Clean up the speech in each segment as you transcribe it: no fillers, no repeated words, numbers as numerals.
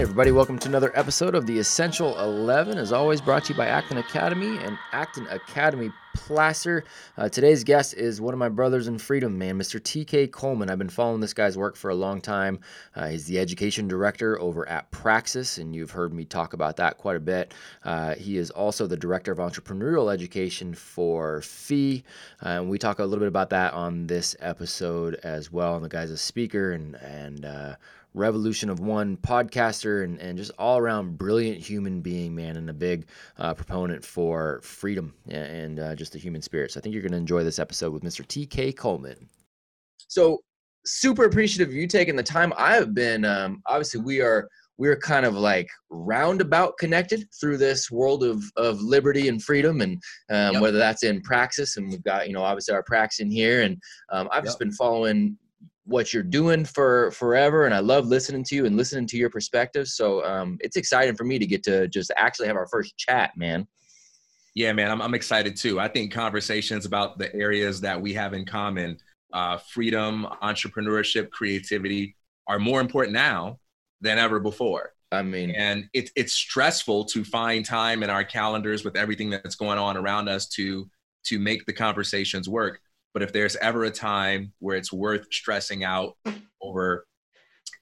Hey everybody, welcome to another episode of the Essential 11, as always brought to you by Acton Academy and Acton Academy Placer. Today's guest is one of my brothers in freedom, man, Mr. T.K. Coleman. I've been following this guy's work for a long time. He's the education director over at Praxis, and you've heard me talk about that quite a bit. He is also the director of entrepreneurial education for FEE, and we talk a little bit about that on this episode as well, and the guy's a speaker and Revolution of One podcaster and just all around brilliant human being, man, and a big proponent for freedom and just the human spirit. So I think you're going to enjoy this episode with Mr. T.K. Coleman. So super appreciative of you taking the time. I have been, obviously we're kind of like roundabout connected through this world of liberty and freedom, and whether that's in Praxis, and we've got, obviously our Prax in here, and I've just been following what you're doing for forever. And I love listening to you and listening to your perspective. So it's exciting for me to get to just actually have our first chat, man. Yeah, man, I'm excited too. I think conversations about the areas that we have in common, freedom, entrepreneurship, creativity, are more important now than ever before. I mean, and it's stressful to find time in our calendars with everything that's going on around us to make the conversations work. But if there's ever a time where it's worth stressing out over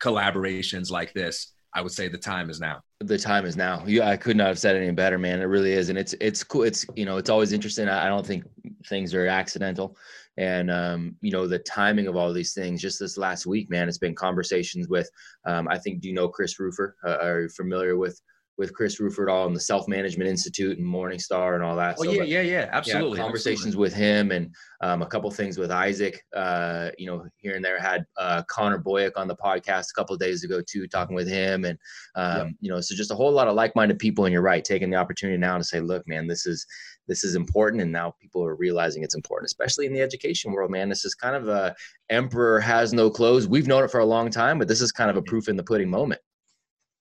collaborations like this, I would say the time is now. The time is now. Yeah, I could not have said it any better, man. It really is. And it's cool. It's, it's always interesting. I don't think things are accidental. And, the timing of all these things, just this last week, man, it's been conversations with, I think, do you know Chris Rufer? Are you familiar with Chris Rufer at all, and the Self-Management Institute and Morningstar and all that? Oh, so, yeah, absolutely. Yeah, conversations with him, and a couple things with Isaac, here and there. Had Connor Boyack on the podcast a couple of days ago too, talking with him, and so just a whole lot of like-minded people. And you're right, taking the opportunity now to say, look, man, this is important, and now people are realizing it's important, especially in the education world, man. This is kind of a emperor has no clothes. We've known it for a long time, but this is kind of a proof in the pudding moment.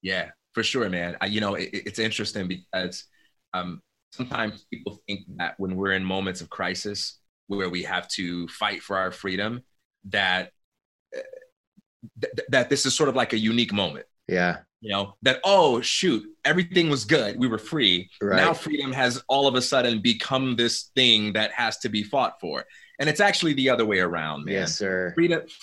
Yeah. For sure, man. It's interesting because sometimes people think that when we're in moments of crisis where we have to fight for our freedom, that this is sort of like a unique moment. Yeah. That, oh, shoot, everything was good. We were free. Right. Now freedom has all of a sudden become this thing that has to be fought for. And it's actually the other way around, man. Yes, sir.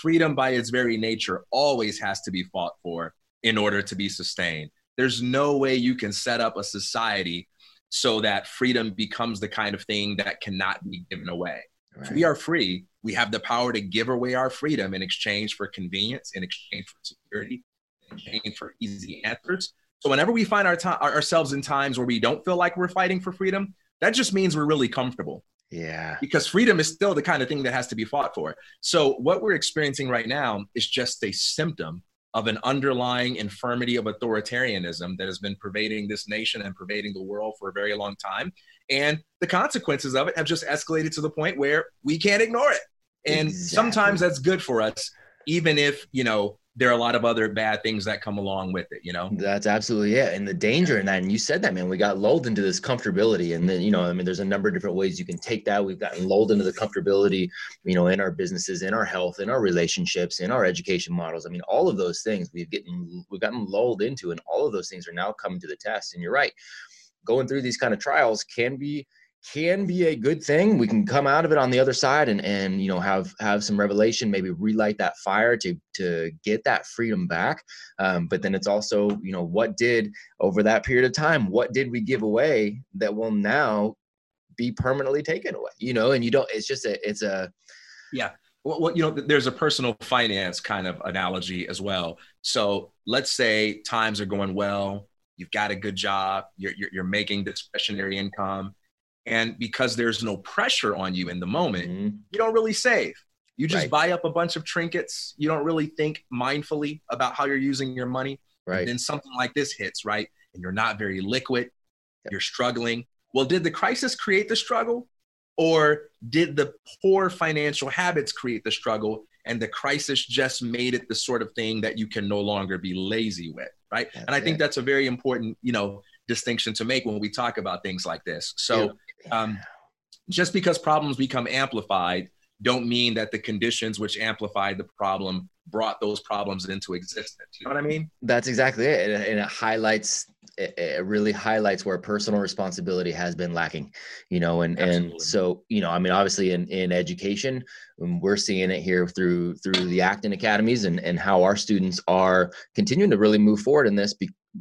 Freedom by its very nature always has to be fought for in order to be sustained. There's no way you can set up a society so that freedom becomes the kind of thing that cannot be given away. Right. We are free. We have the power to give away our freedom in exchange for convenience, in exchange for security, in exchange for easy answers. So whenever we find ourselves in times where we don't feel like we're fighting for freedom, that just means we're really comfortable. Yeah. Because freedom is still the kind of thing that has to be fought for. So what we're experiencing right now is just a symptom of an underlying infirmity of authoritarianism that has been pervading this nation and pervading the world for a very long time. And the consequences of it have just escalated to the point where we can't ignore it. And Sometimes that's good for us, even if, there are a lot of other bad things that come along with it, That's absolutely it. And the danger in that, and you said that, man, we got lulled into this comfortability. And then, there's a number of different ways you can take that. We've gotten lulled into the comfortability, in our businesses, in our health, in our relationships, in our education models. I mean, all of those things we've gotten lulled into, and all of those things are now coming to the test. And you're right, going through these kind of trials can be a good thing. We can come out of it on the other side and have some revelation, maybe relight that fire to get that freedom back. But then it's also, what did over that period of time, what did we give away that will now be permanently taken away? And you don't, it's just yeah. Well, there's a personal finance kind of analogy as well. So let's say times are going well, you've got a good job, you're making discretionary income. And because there's no pressure on you in the moment, you don't really save. You just buy up a bunch of trinkets. You don't really think mindfully about how you're using your money. Right. And then something like this hits, right? And you're not very liquid. Yep. You're struggling. Well, did the crisis create the struggle? Or did the poor financial habits create the struggle? And the crisis just made it the sort of thing that you can no longer be lazy with, right? That's and I think that's a very important, distinction to make when we talk about things like this. So just because problems become amplified don't mean that the conditions which amplified the problem brought those problems into existence. You know what I mean? That's exactly it. And it highlights, it really highlights where personal responsibility has been lacking, you know, and so, you know, I mean, obviously in education, we're seeing it here through the Acton Academies and how our students are continuing to really move forward in this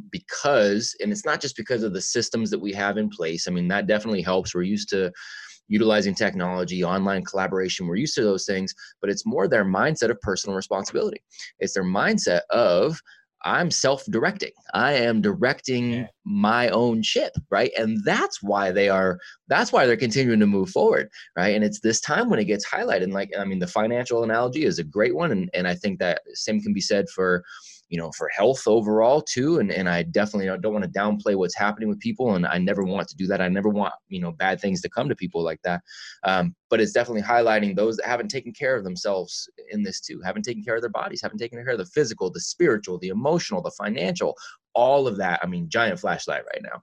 because, and it's not just because of the systems that we have in place. I mean, that definitely helps. We're used to utilizing technology, online collaboration, we're used to those things, but it's more their mindset of personal responsibility. It's their mindset of, I'm self-directing. I am directing my own ship, right? And that's why they're continuing to move forward, right? And it's this time when it gets highlighted. And like, I mean, the financial analogy is a great one. And I think that same can be said for, you know, for health overall too. And I definitely don't want to downplay what's happening with people. And I never want to do that. I never want, you know, bad things to come to people like that. But it's definitely highlighting those that haven't taken care of themselves in this too, haven't taken care of their bodies, haven't taken care of the physical, the spiritual, the emotional, the financial, all of that. I mean, giant flashlight right now.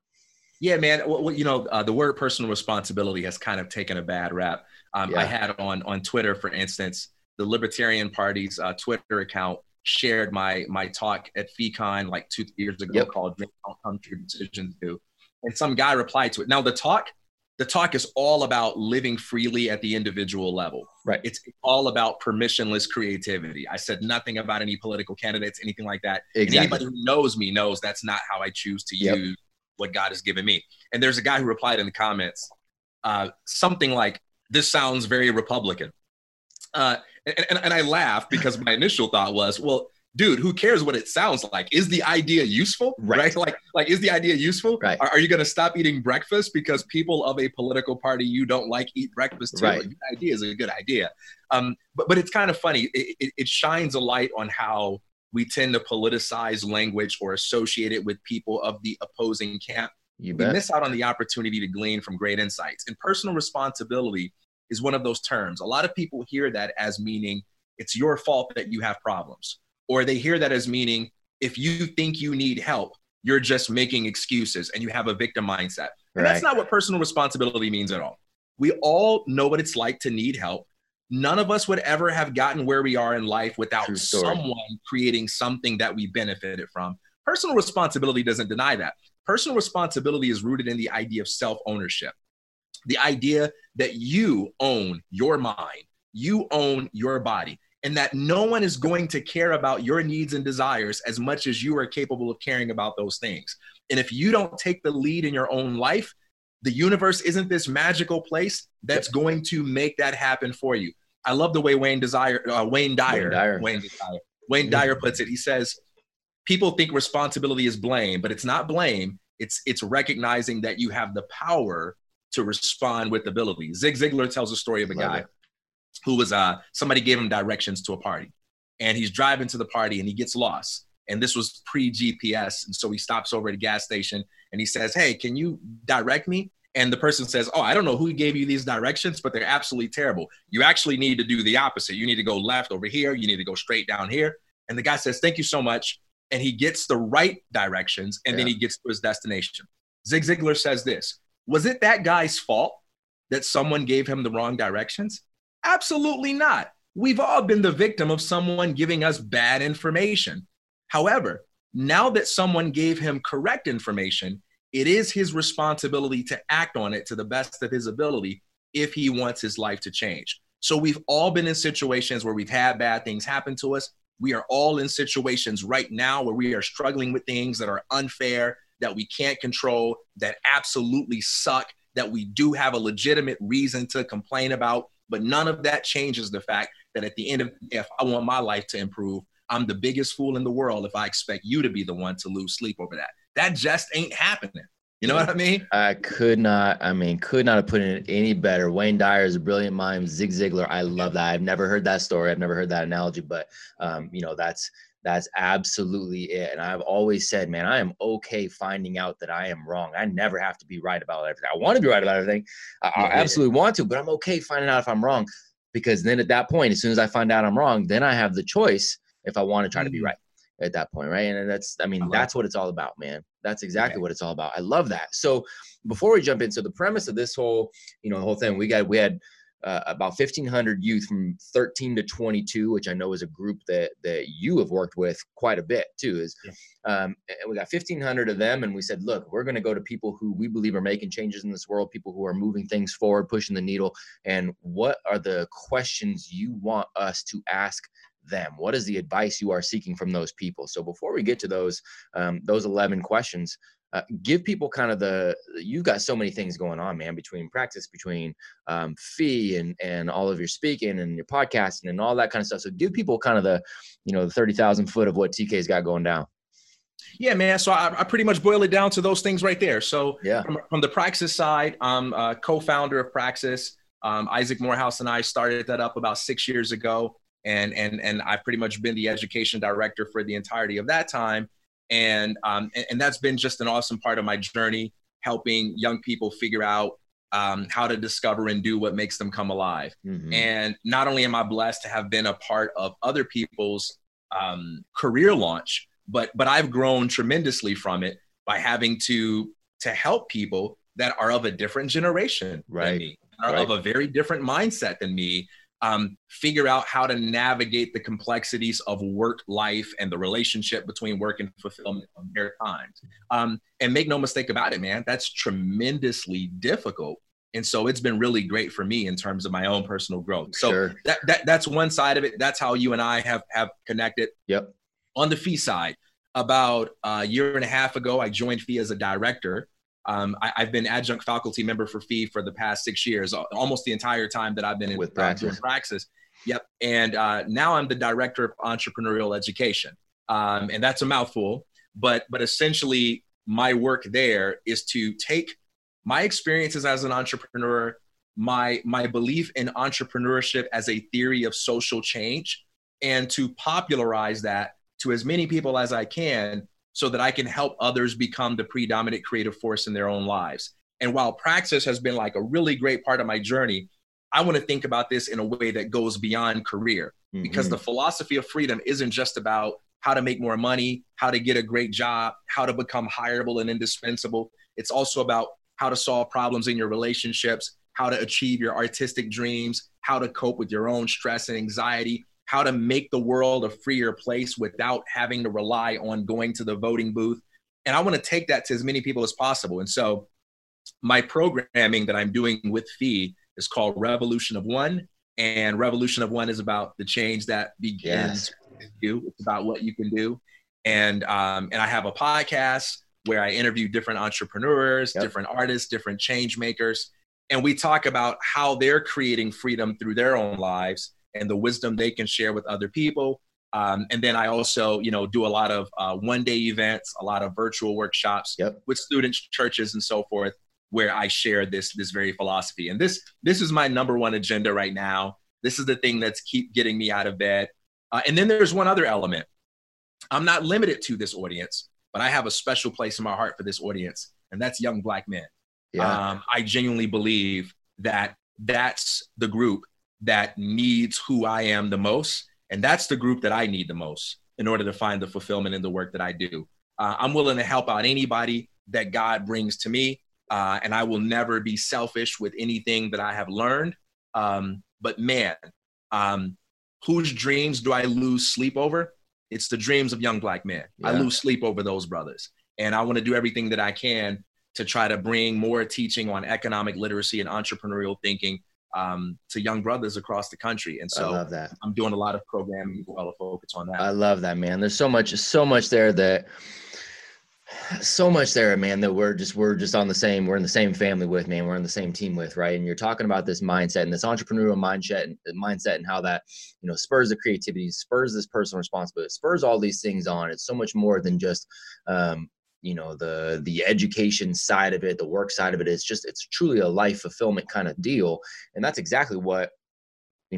Yeah, man. Well, you know, the word personal responsibility has kind of taken a bad rap. I had on Twitter, for instance, the Libertarian Party's Twitter account shared my talk at FECon like 2 years ago called "Make Your Decisions Do," and some guy replied to it. Now the talk is all about living freely at the individual level, right? It's all about permissionless creativity. I said nothing about any political candidates, anything like that. Exactly. And anybody who knows me knows that's not how I choose to use what God has given me. And there's a guy who replied in the comments something like, "This sounds very Republican." And I laughed because my initial thought was, well, dude, who cares what it sounds like? Is the idea useful? Right. Like, is the idea useful? Right. Are you going to stop eating breakfast because people of a political party you don't like eat breakfast too? Right. Like, the idea is a good idea. But it's kind of funny. It shines a light on how we tend to politicize language or associate it with people of the opposing camp. You bet. We miss out on the opportunity to glean from great insights. And personal responsibility is one of those terms. A lot of people hear that as meaning it's your fault that you have problems, or they hear that as meaning if you think you need help, you're just making excuses and you have a victim mindset. And that's not what personal responsibility means at all. We all know what it's like to need help. None of us would ever have gotten where we are in life without someone creating something that we benefited from. Personal responsibility doesn't deny that. Personal responsibility is rooted in the idea of self-ownership. The idea that you own your mind, you own your body, and that no one is going to care about your needs and desires as much as you are capable of caring about those things. And if you don't take the lead in your own life, the universe isn't this magical place that's going to make that happen for you. I love the way Wayne Dyer puts it. He says, people think responsibility is blame, but it's not blame. It's recognizing that you have the power to respond with ability. Zig Ziglar tells a story of a guy who was, somebody gave him directions to a party, and he's driving to the party and he gets lost. And this was pre-GPS. And so he stops over at a gas station and he says, "Hey, can you direct me?" And the person says, "Oh, I don't know who gave you these directions, but they're absolutely terrible. You actually need to do the opposite. You need to go left over here. You need to go straight down here." And the guy says, "Thank you so much." And he gets the right directions and then he gets to his destination. Zig Ziglar says this: was it that guy's fault that someone gave him the wrong directions? Absolutely not. We've all been the victim of someone giving us bad information. However, now that someone gave him correct information, it is his responsibility to act on it to the best of his ability if he wants his life to change. So we've all been in situations where we've had bad things happen to us. We are all in situations right now where we are struggling with things that are unfair, that we can't control, that absolutely suck, that we do have a legitimate reason to complain about. But none of that changes the fact that at the end of the day, if I want my life to improve, I'm the biggest fool in the world if I expect you to be the one to lose sleep over that. That just ain't happening. You know what I mean? I could not have put it any better. Wayne Dyer is a brilliant mind. Zig Ziglar, I love that. I've never heard that story. I've never heard that analogy, but you know, that's absolutely it. And I've always said, man, I am okay finding out that I am wrong. I never have to be right about everything. I want to be right about everything. I absolutely want to, but I'm okay finding out if I'm wrong, because then at that point, as soon as I find out I'm wrong, then I have the choice if I want to try to be right at that point. Right. And that's what it's all about, man. That's exactly what it's all about. I love that. So before we jump into the premise of this whole thing, we had about 1,500 youth from 13 to 22, which I know is a group that you have worked with quite a bit too. We got 1,500 of them, and we said, look, we're going to go to people who we believe are making changes in this world, people who are moving things forward, pushing the needle. And what are the questions you want us to ask them? What is the advice you are seeking from those people? So before we get to those 11 questions, give people kind of you've got so many things going on, man, between practice, between fee and all of your speaking and your podcasting and all that kind of stuff. So give people kind of the 30,000 foot of what TK's got going down. Yeah, man. So I pretty much boil it down to those things right there. So yeah. From the Praxis side, I'm a co-founder of Praxis. Isaac Morehouse and I started that up about 6 years ago. And I've pretty much been the education director for the entirety of that time. And that's been just an awesome part of my journey, helping young people figure out how to discover and do what makes them come alive. Mm-hmm. And not only am I blessed to have been a part of other people's career launch, but I've grown tremendously from it by having to help people that are of a different generation than me, are of a very different mindset than me, figure out how to navigate the complexities of work life and the relationship between work and fulfillment of their times. And make no mistake about it, man, that's tremendously difficult. And so it's been really great for me in terms of my own personal growth. So that's one side of it. That's how you and I have connected. Yep. On the fee side, about a year and a half ago, I joined fee as a director. I've been adjunct faculty member for fee for the past 6 years, almost the entire time that I've been with Praxis. Yep. And now I'm the director of entrepreneurial education. And that's a mouthful, but essentially my work there is to take my experiences as an entrepreneur, my belief in entrepreneurship as a theory of social change, and to popularize that to as many people as I can, so that I can help others become the predominant creative force in their own lives. And while Praxis has been like a really great part of my journey, I want to think about this in a way that goes beyond career, mm-hmm. because the philosophy of freedom isn't just about how to make more money, how to get a great job, how to become hireable and indispensable. It's also about how to solve problems in your relationships, how to achieve your artistic dreams, how to cope with your own stress and anxiety, how to make the world a freer place without having to rely on going to the voting booth. And I want to take that to as many people as possible. And so my programming that I'm doing with FEE is called Revolution of One. And Revolution of One is about the change that begins with you. It's about what you can do. And I have a podcast where I interview different entrepreneurs, different artists, different change makers. And we talk about how they're creating freedom through their own lives and the wisdom they can share with other people. And then I also, do a lot of one-day events, a lot of virtual workshops with students, churches, and so forth, where I share this very philosophy. And this is my number one agenda right now. This is the thing that's keep getting me out of bed. And then there's one other element. I'm not limited to this audience, but I have a special place in my heart for this audience, and that's young Black men. Yeah. I genuinely believe that that's the group that needs who I am the most. And that's the group that I need the most in order to find the fulfillment in the work that I do. I'm willing to help out anybody that God brings to me. And I will never be selfish with anything that I have learned. But man, whose dreams do I lose sleep over? It's the dreams of young Black men. Yeah. I lose sleep over those brothers. And I want to do everything that I can to try to bring more teaching on economic literacy and entrepreneurial thinking to young brothers across the country. And so I love that. I'm doing a lot of programming as well to focus on that. I love that, man. There's so much there, man, that we're just we're in the same family with, man. We're in the same team with, right? And you're talking about this mindset and this entrepreneurial mindset and how that, spurs the creativity, spurs this personal responsibility, spurs all these things on. It's so much more than just, the education side of it, the work side of it. It's truly a life fulfillment kind of deal. And that's exactly what,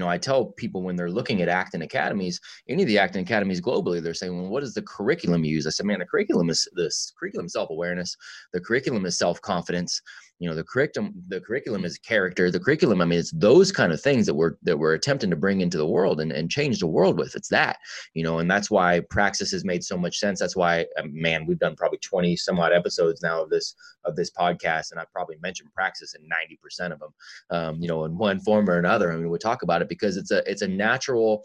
I tell people when they're looking at Acton Academies, any of the Acton Academies globally, they're saying, well, what is the curriculum you use? I said, man, the curriculum is self-awareness. The curriculum is self-confidence. You know, the curriculum is character. The curriculum, I mean, it's those kind of things that we're attempting to bring into the world and change the world with. It's that, you know, and that's why Praxis has made so much sense. That's why, man, we've done probably 20 some odd episodes now of this podcast, and I've probably mentioned Praxis in 90% of them, you know, in one form or another. I mean, we talk about it because it's a natural.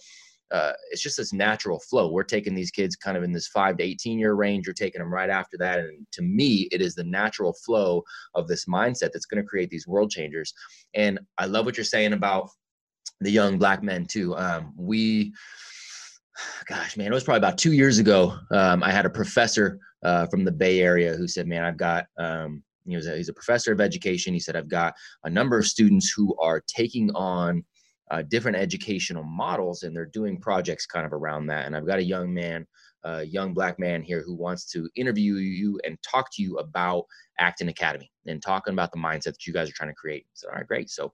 It's just this natural flow. We're taking these kids kind of in this 5 to 18 year range. You're taking them right after that. And to me, it is the natural flow of this mindset that's going to create these world changers. And I love what you're saying about the young black men too. Gosh, man, it was probably about 2 years ago. I had a professor from the Bay Area who said, man, I've got, he's a professor of education. He said, I've got a number of students who are taking on different educational models, and they're doing projects kind of around that. And I've got a young man, young black man here who wants to interview you and talk to you about Acton Academy and talking about the mindset that you guys are trying to create. So, all right, great. So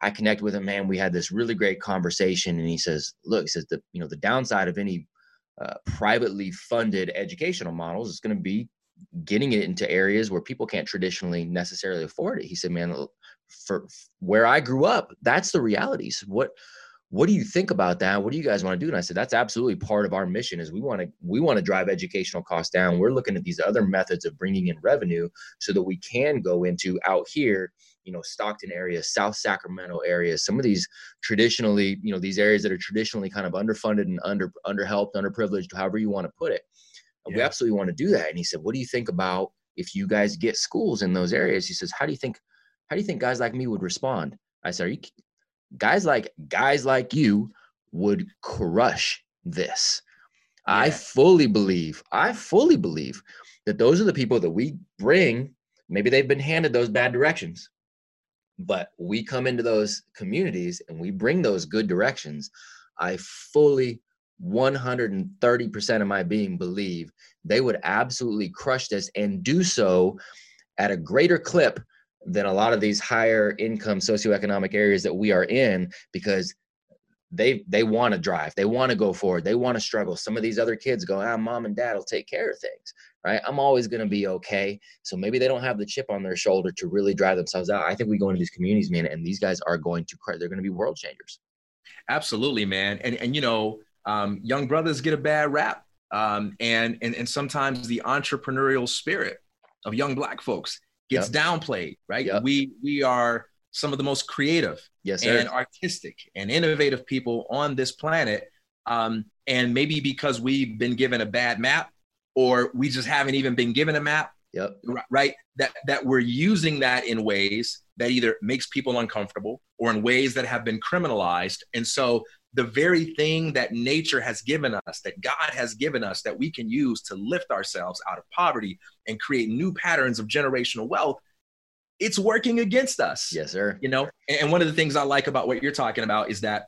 I connected with him, man. We had this really great conversation, and he says, look, he says, the downside of any privately funded educational models is going to be getting it into areas where people can't traditionally necessarily afford it. He said, man, for where I grew up, that's the realities. What do you think about that? What do you guys want to do? And I said, that's absolutely part of our mission is we want to drive educational costs down. We're looking at these other methods of bringing in revenue so that we can go into out here, you know, Stockton area, South Sacramento area, some of these traditionally, you know, these areas that are traditionally kind of underfunded and underhelped, underprivileged, however you want to put it. Yeah. We absolutely want to do that. And he said, what do you think about if you guys get schools in those areas? He says, how do you think guys like me would respond? I said, guys like you would crush this. Yeah. I fully believe that those are the people that we bring. Maybe they've been handed those bad directions, but we come into those communities and we bring those good directions. I fully 130% of my being believe they would absolutely crush this and do so at a greater clip than a lot of these higher income socioeconomic areas that we are in, because they want to drive, they want to go forward, they want to struggle. Some of these other kids go, mom and dad will take care of things, right? I'm always going to be okay. So maybe they don't have the chip on their shoulder to really drive themselves out. I think we go into these communities, man, and these guys are going to crush. They're going to be world changers. Absolutely, man. And you know, young brothers get a bad rap, and sometimes the entrepreneurial spirit of young black folks gets downplayed, right? Yep. We are some of the most creative and artistic and innovative people on this planet, and maybe because we've been given a bad map, or we just haven't even been given a map, right? That we're using that in ways that either makes people uncomfortable or in ways that have been criminalized, and so. The very thing that nature has given us, that God has given us, that we can use to lift ourselves out of poverty and create new patterns of generational wealth, it's working against us. Yes, sir. You know, and one of the things I like about what you're talking about is that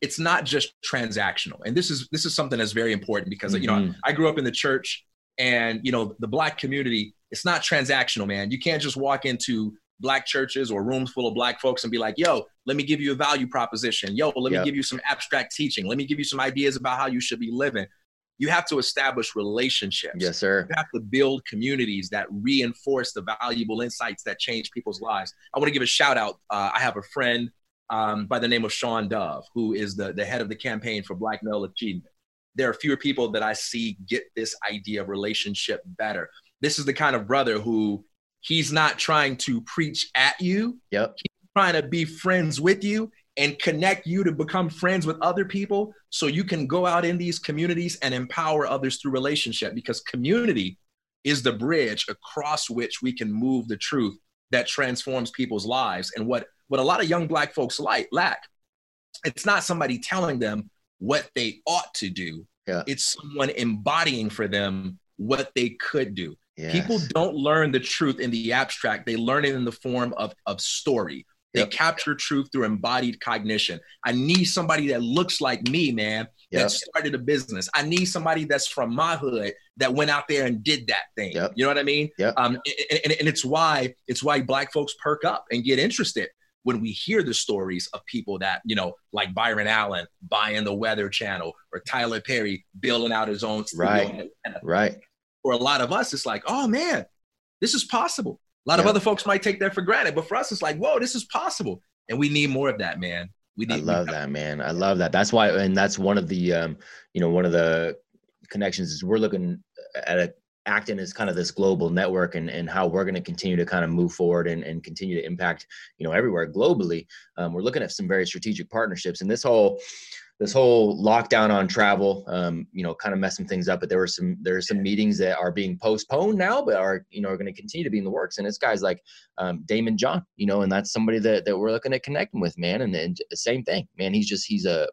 it's not just transactional. And this is something that's very important because, you know, I grew up in the church and, you know, the black community, it's not transactional, man. You can't just walk into black churches or rooms full of black folks and be like, yo, let me give you a value proposition. Yo, let me give you some abstract teaching. Let me give you some ideas about how you should be living. You have to establish relationships. Yes, sir. You have to build communities that reinforce the valuable insights that change people's lives. I want to give a shout out. I have a friend by the name of Sean Dove, who is the head of the Campaign for Black Male Achievement. There are fewer people that I see get this idea of relationship better. This is the kind of brother who he's not trying to preach at you. Yep. He's trying to be friends with you and connect you to become friends with other people so you can go out in these communities and empower others through relationship, because community is the bridge across which we can move the truth that transforms people's lives. And what a lot of young black folks lack, it's not somebody telling them what they ought to do. Yeah. It's someone embodying for them what they could do. Yes. People don't learn the truth in the abstract. They learn it in the form of story. They capture truth through embodied cognition. I need somebody that looks like me, man, that started a business. I need somebody that's from my hood that went out there and did that thing. Yep. You know what I mean? Yep. And it's why black folks perk up and get interested when we hear the stories of people that, you know, like Byron Allen buying the Weather Channel or Tyler Perry building out his own studio. Right. For a lot of us, it's like, oh man, this is possible. A lot of other folks might take that for granted, but for us, it's like, whoa, this is possible. And we need more of that, man. We need, I love that. That's why, and that's one of the, you know, one of the connections is we're looking at Acton as kind of this global network, and how we're going to continue to kind of move forward and continue to impact, you know, everywhere globally. We're looking at some very strategic partnerships, and this whole lockdown on travel, you know, kind of messed some things up, but there are some meetings that are being postponed now, but are going to continue to be in the works. And it's guys like Damon John, you know, and that's somebody that we're looking at connecting with, man. And the same thing, man, he's a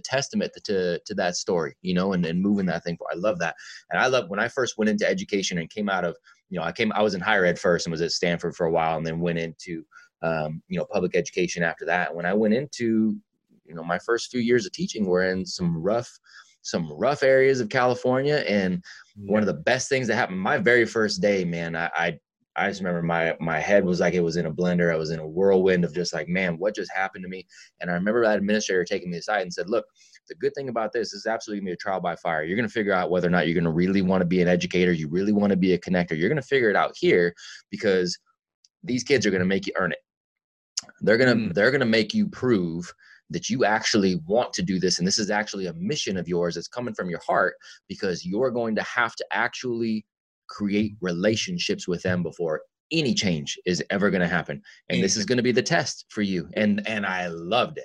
testament to that story, you know, and moving that thing forward. I love that. And I love when I first went into education and came out of, you know, I was in higher ed first and was at Stanford for a while, and then went into, you know, public education after that. When I went into, you know, my first few years of teaching were in some rough areas of California. And one of the best things that happened my very first day, man, I just remember my head was like, it was in a blender. I was in a whirlwind of just like, man, what just happened to me? And I remember that administrator taking me aside and said, look, the good thing about this is absolutely going to be a trial by fire. You're going to figure out whether or not you're going to really want to be an educator. You really want to be a connector. You're going to figure it out here, because these kids are going to make you earn it. They're going to make you prove that you actually want to do this. And this is actually a mission of yours that's coming from your heart, because you're going to have to actually create relationships with them before any change is ever going to happen. And this is going to be the test for you. And I loved it.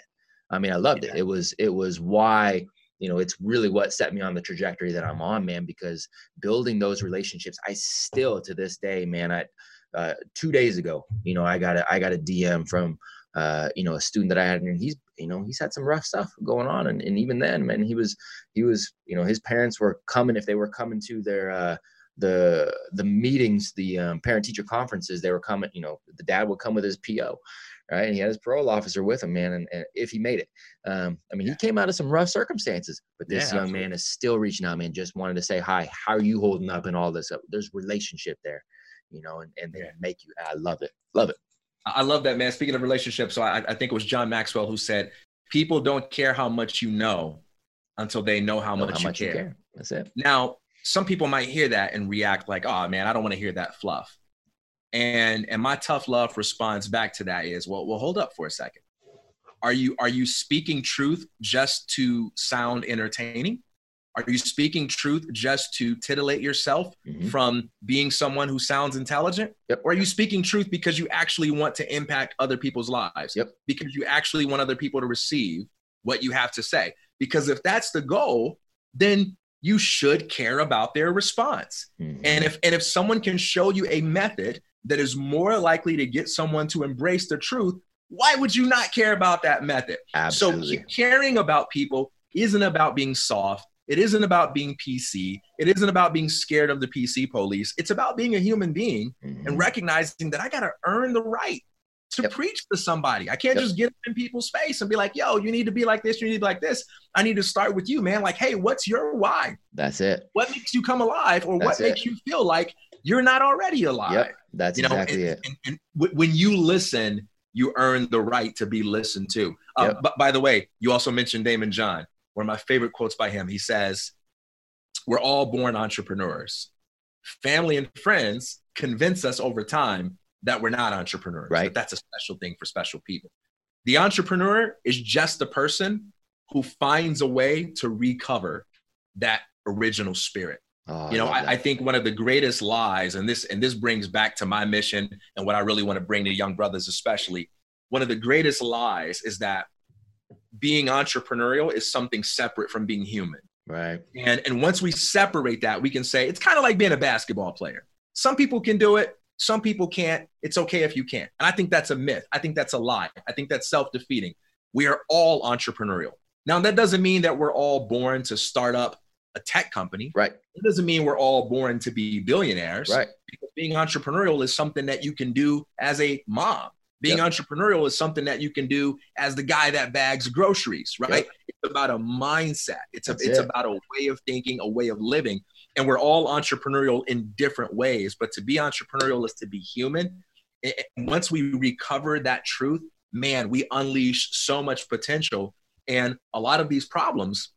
I mean, I loved it. It was why, you know, it's really what set me on the trajectory that I'm on, man, because building those relationships, I still, to this day, man, 2 days ago, you know, I got a DM from, you know, a student that I had, and he's had some rough stuff going on. And even then, man, he was, you know, his parents were coming, if they were coming to their, the meetings, the parent teacher conferences, they were coming, you know, the dad would come with his PO, right? And he had his parole officer with him, man. And if he made it, I mean, he came out of some rough circumstances, but this young man is still reaching out, man. Just wanted to say, hi, how are you holding up and all this up? There's relationship there, you know, and they make you, I love it. Love it. I love that, man. Speaking of relationships, so I think it was John Maxwell who said, people don't care how much you know until they know how much you care. That's it. Now, some people might hear that and react like, oh, man, I don't want to hear that fluff. And my tough love response back to that is, well, hold up for a second. Are you speaking truth just to sound entertaining? Are you speaking truth just to titillate yourself from being someone who sounds intelligent? Yep. Or are you speaking truth because you actually want to impact other people's lives? Yep. Because you actually want other people to receive what you have to say? Because if that's the goal, then you should care about their response. And if someone can show you a method that is more likely to get someone to embrace the truth, why would you not care about that method? Absolutely. So caring about people isn't about being soft. It isn't about being PC. It isn't about being scared of the PC police. It's about being a human being and recognizing that I got to earn the right to preach to somebody. I can't just get in people's face and be like, yo, you need to be like this. You need to be like this. I need to start with you, man. Like, hey, what's your why? That's it. What makes you come alive, or what makes you feel like you're not already alive? Yep. That's exactly it. And when you listen, you earn the right to be listened to. But by the way, you also mentioned Damon John. One of my favorite quotes by him, he says, we're all born entrepreneurs. Family and friends convince us over time that we're not entrepreneurs. Right. But that's a special thing for special people. The entrepreneur is just the person who finds a way to recover that original spirit. Oh, you know, I think one of the greatest lies, and this brings back to my mission and what I really want to bring to young brothers especially, one of the greatest lies is that being entrepreneurial is something separate from being human. Right. And once we separate that, we can say, it's kind of like being a basketball player. Some people can do it. Some people can't. It's okay if you can't. And I think that's a myth. I think that's a lie. I think that's self-defeating. We are all entrepreneurial. Now, that doesn't mean that we're all born to start up a tech company. Right. It doesn't mean we're all born to be billionaires. Right. Because being entrepreneurial is something that you can do as a mom. Being entrepreneurial is something that you can do as the guy that bags groceries, right? Yep. It's about a mindset. It's about a way of thinking, a way of living. And we're all entrepreneurial in different ways. But to be entrepreneurial is to be human. And once we recover that truth, man, we unleash so much potential. And a lot of these problems,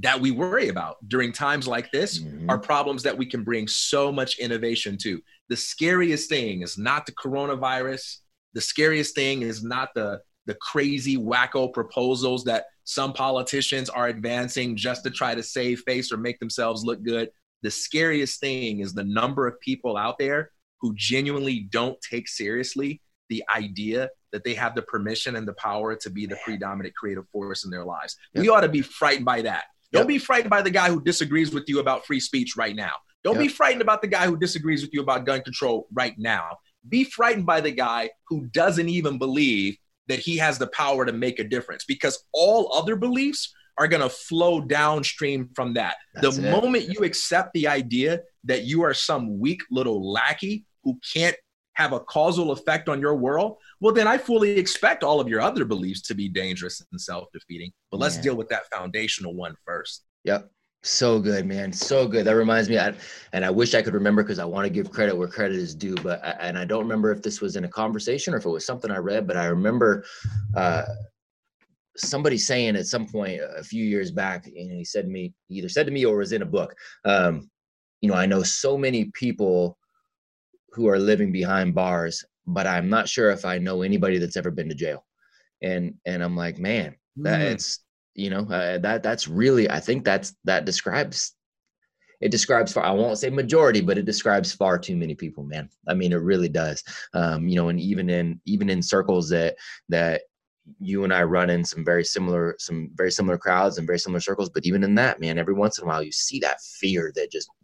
that we worry about during times like this are problems that we can bring so much innovation to. The scariest thing is not the coronavirus. The scariest thing is not the crazy wacko proposals that some politicians are advancing just to try to save face or make themselves look good. The scariest thing is the number of people out there who genuinely don't take seriously the idea that they have the permission and the power to be the predominant creative force in their lives. Yep. We ought to be frightened by that. Don't be frightened by the guy who disagrees with you about free speech right now. Don't be frightened about the guy who disagrees with you about gun control right now. Be frightened by the guy who doesn't even believe that he has the power to make a difference, because all other beliefs are going to flow downstream from that. The moment you accept the idea that you are some weak little lackey who can't have a causal effect on your world, well, then I fully expect all of your other beliefs to be dangerous and self-defeating. But let's deal with that foundational one first. Yep. So good, man. So good. That reminds me, and I wish I could remember, because I want to give credit where credit is due, but I don't remember if this was in a conversation or if it was something I read, but I remember somebody saying at some point a few years back, and he said to me, or was in a book, I know so many people who are living behind bars, but I'm not sure if I know anybody that's ever been to jail. And I'm like, man, that's that's really, I think that describes far, I won't say majority, but it describes far too many people, man. I mean, it really does. And even in circles that you and I run in, some very similar crowds and very similar circles, but even in that, man, every once in a while you see that fear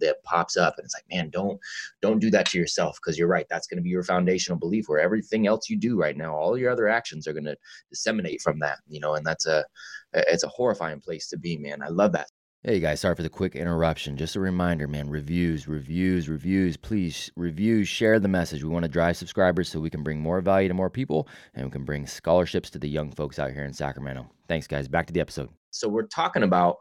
that pops up, and it's like, man, don't do that to yourself. Cause you're right. That's going to be your foundational belief, where everything else you do right now, all your other actions are going to disseminate from that, and it's a horrifying place to be, man. I love that. Hey guys, sorry for the quick interruption. Just a reminder, man, reviews. Please review, share the message. We want to drive subscribers so we can bring more value to more people, and we can bring scholarships to the young folks out here in Sacramento. Thanks guys, back to the episode. So we're talking about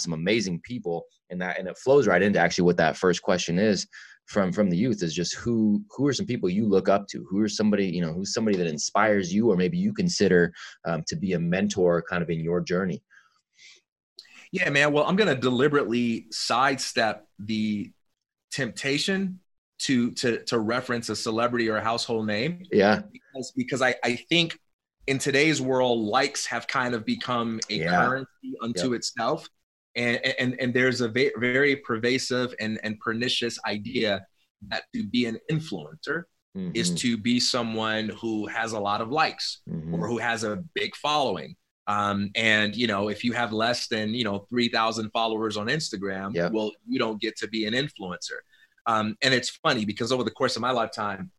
some amazing people, and it flows right into actually what that first question is from the youth, is just who are some people you look up to? Who's somebody that inspires you, or maybe you consider to be a mentor kind of in your journey? Yeah, man. Well, I'm going to deliberately sidestep the temptation to reference a celebrity or a household name. Yeah. Because I think in today's world, likes have kind of become a currency unto itself. And there's a very pervasive and pernicious idea that to be an influencer is to be someone who has a lot of likes or who has a big following. If you have less than, 3,000 followers on Instagram, well, you don't get to be an influencer. And it's funny, because over the course of my lifetime,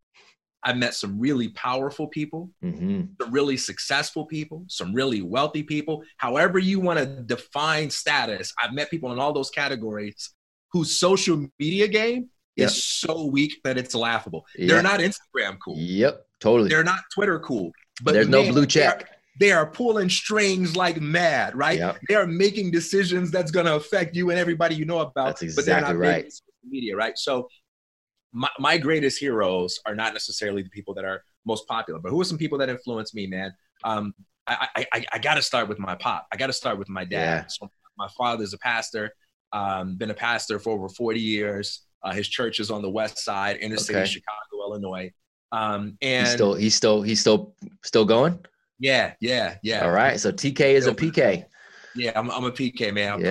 I've met some really powerful people, some really successful people, some really wealthy people. However you want to define status, I've met people in all those categories whose social media game is so weak that it's laughable. Yeah. They're not Instagram cool. Yep, totally. They're not Twitter cool. But there's no blue check. They are pulling strings like mad, right? Yep. They are making decisions that's going to affect you and everybody you know about. That's exactly, but they're not right. Social media, right? So my greatest heroes are not necessarily the people that are most popular, but who are some people that influence me, man? I got to start with my pop. I got to start with my dad. Yeah. So my father's a pastor, been a pastor for over 40 years. His church is on the west side, inner city Chicago, Illinois. And he's still going. Yeah. All right. So TK is a PK. Yeah, I'm a PK, man. I'm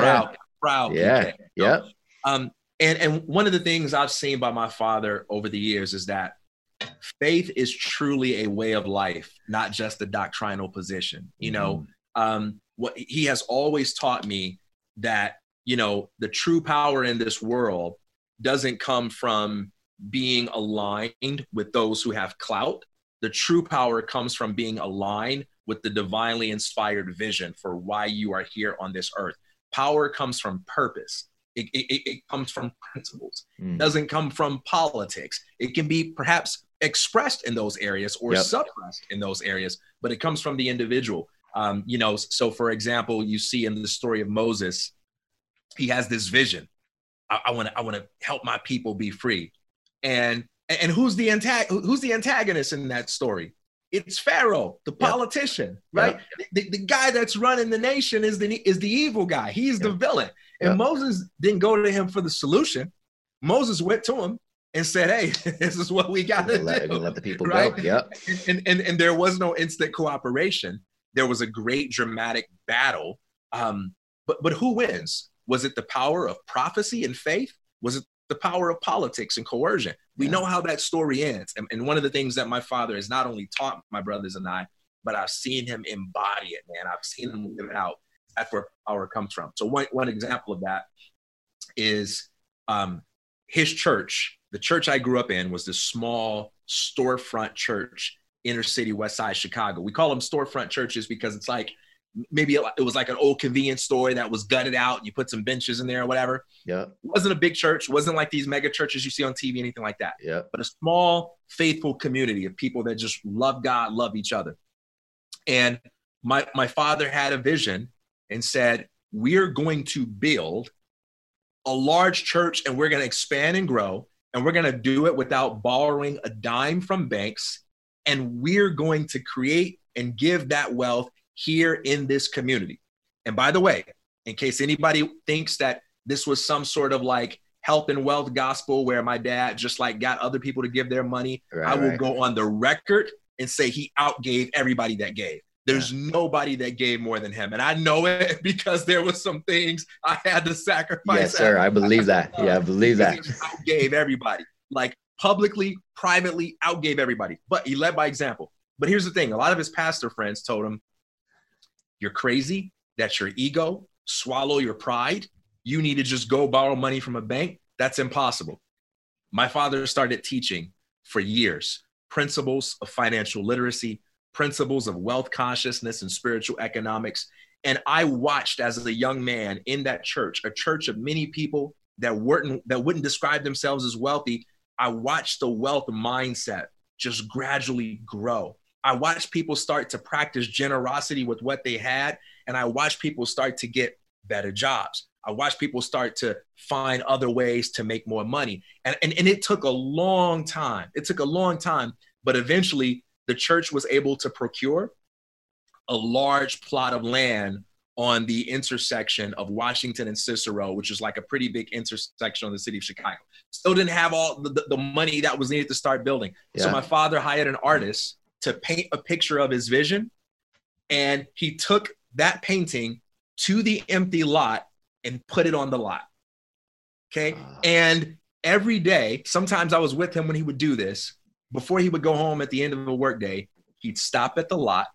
proud PK. You know? And one of the things I've seen by my father over the years is that faith is truly a way of life, not just a doctrinal position. What he has always taught me that, the true power in this world doesn't come from being aligned with those who have clout. The true power comes from being aligned with the divinely inspired vision for why you are here on this earth. Power comes from purpose. It comes from principles. It doesn't come from politics. It can be perhaps expressed in those areas or suppressed in those areas, but it comes from the individual. So for example, you see in the story of Moses, he has this vision. I want to help my people be free. And who's the antagonist in that story? It's Pharaoh, the politician, right? Yep. The guy that's running the nation is the evil guy. He's the villain. And Moses didn't go to him for the solution. Moses went to him and said, hey, this is what we got to do. Let the people go. Yep. And there was no instant cooperation. There was a great dramatic battle. But who wins? Was it the power of prophecy and faith? Was it the power of politics and coercion? We know how that story ends. And one of the things that my father has not only taught my brothers and I, but I've seen him embody it, man. I've seen him live it out. That's where power comes from. So one example of that is his church. The church I grew up in was this small storefront church, inner city, West Side, Chicago. We call them storefront churches because it's like, maybe it was like an old convenience store that was gutted out. You put some benches in there or whatever. Yeah. It wasn't a big church. It wasn't like these mega churches you see on TV, anything like that. Yeah. But a small, faithful community of people that just love God, love each other. And my father had a vision and said, we're going to build a large church and we're going to expand and grow. And we're going to do it without borrowing a dime from banks. And we're going to create and give that wealth here in this community. And by the way, in case anybody thinks that this was some sort of like health and wealth gospel where my dad just like got other people to give their money, I will go on the record and say he outgave everybody that gave. There's nobody that gave more than him. And I know it because there was some things I had to sacrifice. Yes, sir. I believe that. Yeah, I believe that. He outgave everybody, like publicly, privately outgave everybody. But he led by example. But here's the thing. A lot of his pastor friends told him, you're crazy. That's your ego. Swallow your pride. You need to just go borrow money from a bank. That's impossible. My father started teaching for years principles of financial literacy, principles of wealth consciousness and spiritual economics. And I watched as a young man in that church, a church of many people that wouldn't describe themselves as wealthy. I watched the wealth mindset just gradually grow. I watched people start to practice generosity with what they had, and I watched people start to get better jobs. I watched people start to find other ways to make more money. And it took a long time. It took a long time, but eventually the church was able to procure a large plot of land on the intersection of Washington and Cicero, which is like a pretty big intersection on the city of Chicago. Still didn't have all the money that was needed to start building. Yeah. So my father hired an artist to paint a picture of his vision. And he took that painting to the empty lot and put it on the lot. Okay. And every day, sometimes I was with him when he would do this, before he would go home at the end of the workday, he'd stop at the lot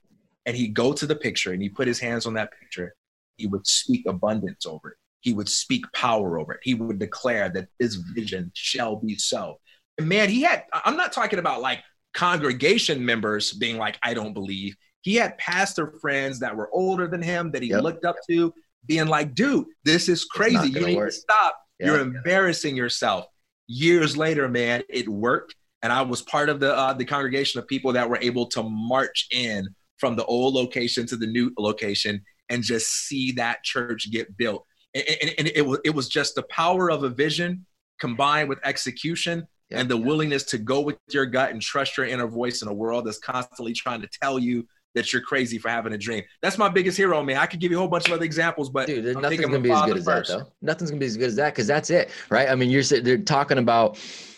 and he'd go to the picture and he'd put his hands on that picture. He would speak abundance over it. He would speak power over it. He would declare that his vision shall be so. And man, I'm not talking about like congregation members being like, I don't believe. He had pastor friends that were older than him that he looked up to being like, dude, this is crazy. You need to stop. Yeah. You're embarrassing yourself. Years later, man, it worked. And I was part of the congregation of people that were able to march in from the old location to the new location and just see that church get built. And it was just the power of a vision combined with execution and the willingness to go with your gut and trust your inner voice in a world that's constantly trying to tell you that you're crazy for having a dream. That's my biggest hero, man. I could give you a whole bunch of other examples, but dude, nothing's going to be as good as that, though. Nothing's going to be as good as that because that's it, right? I mean, they're talking about,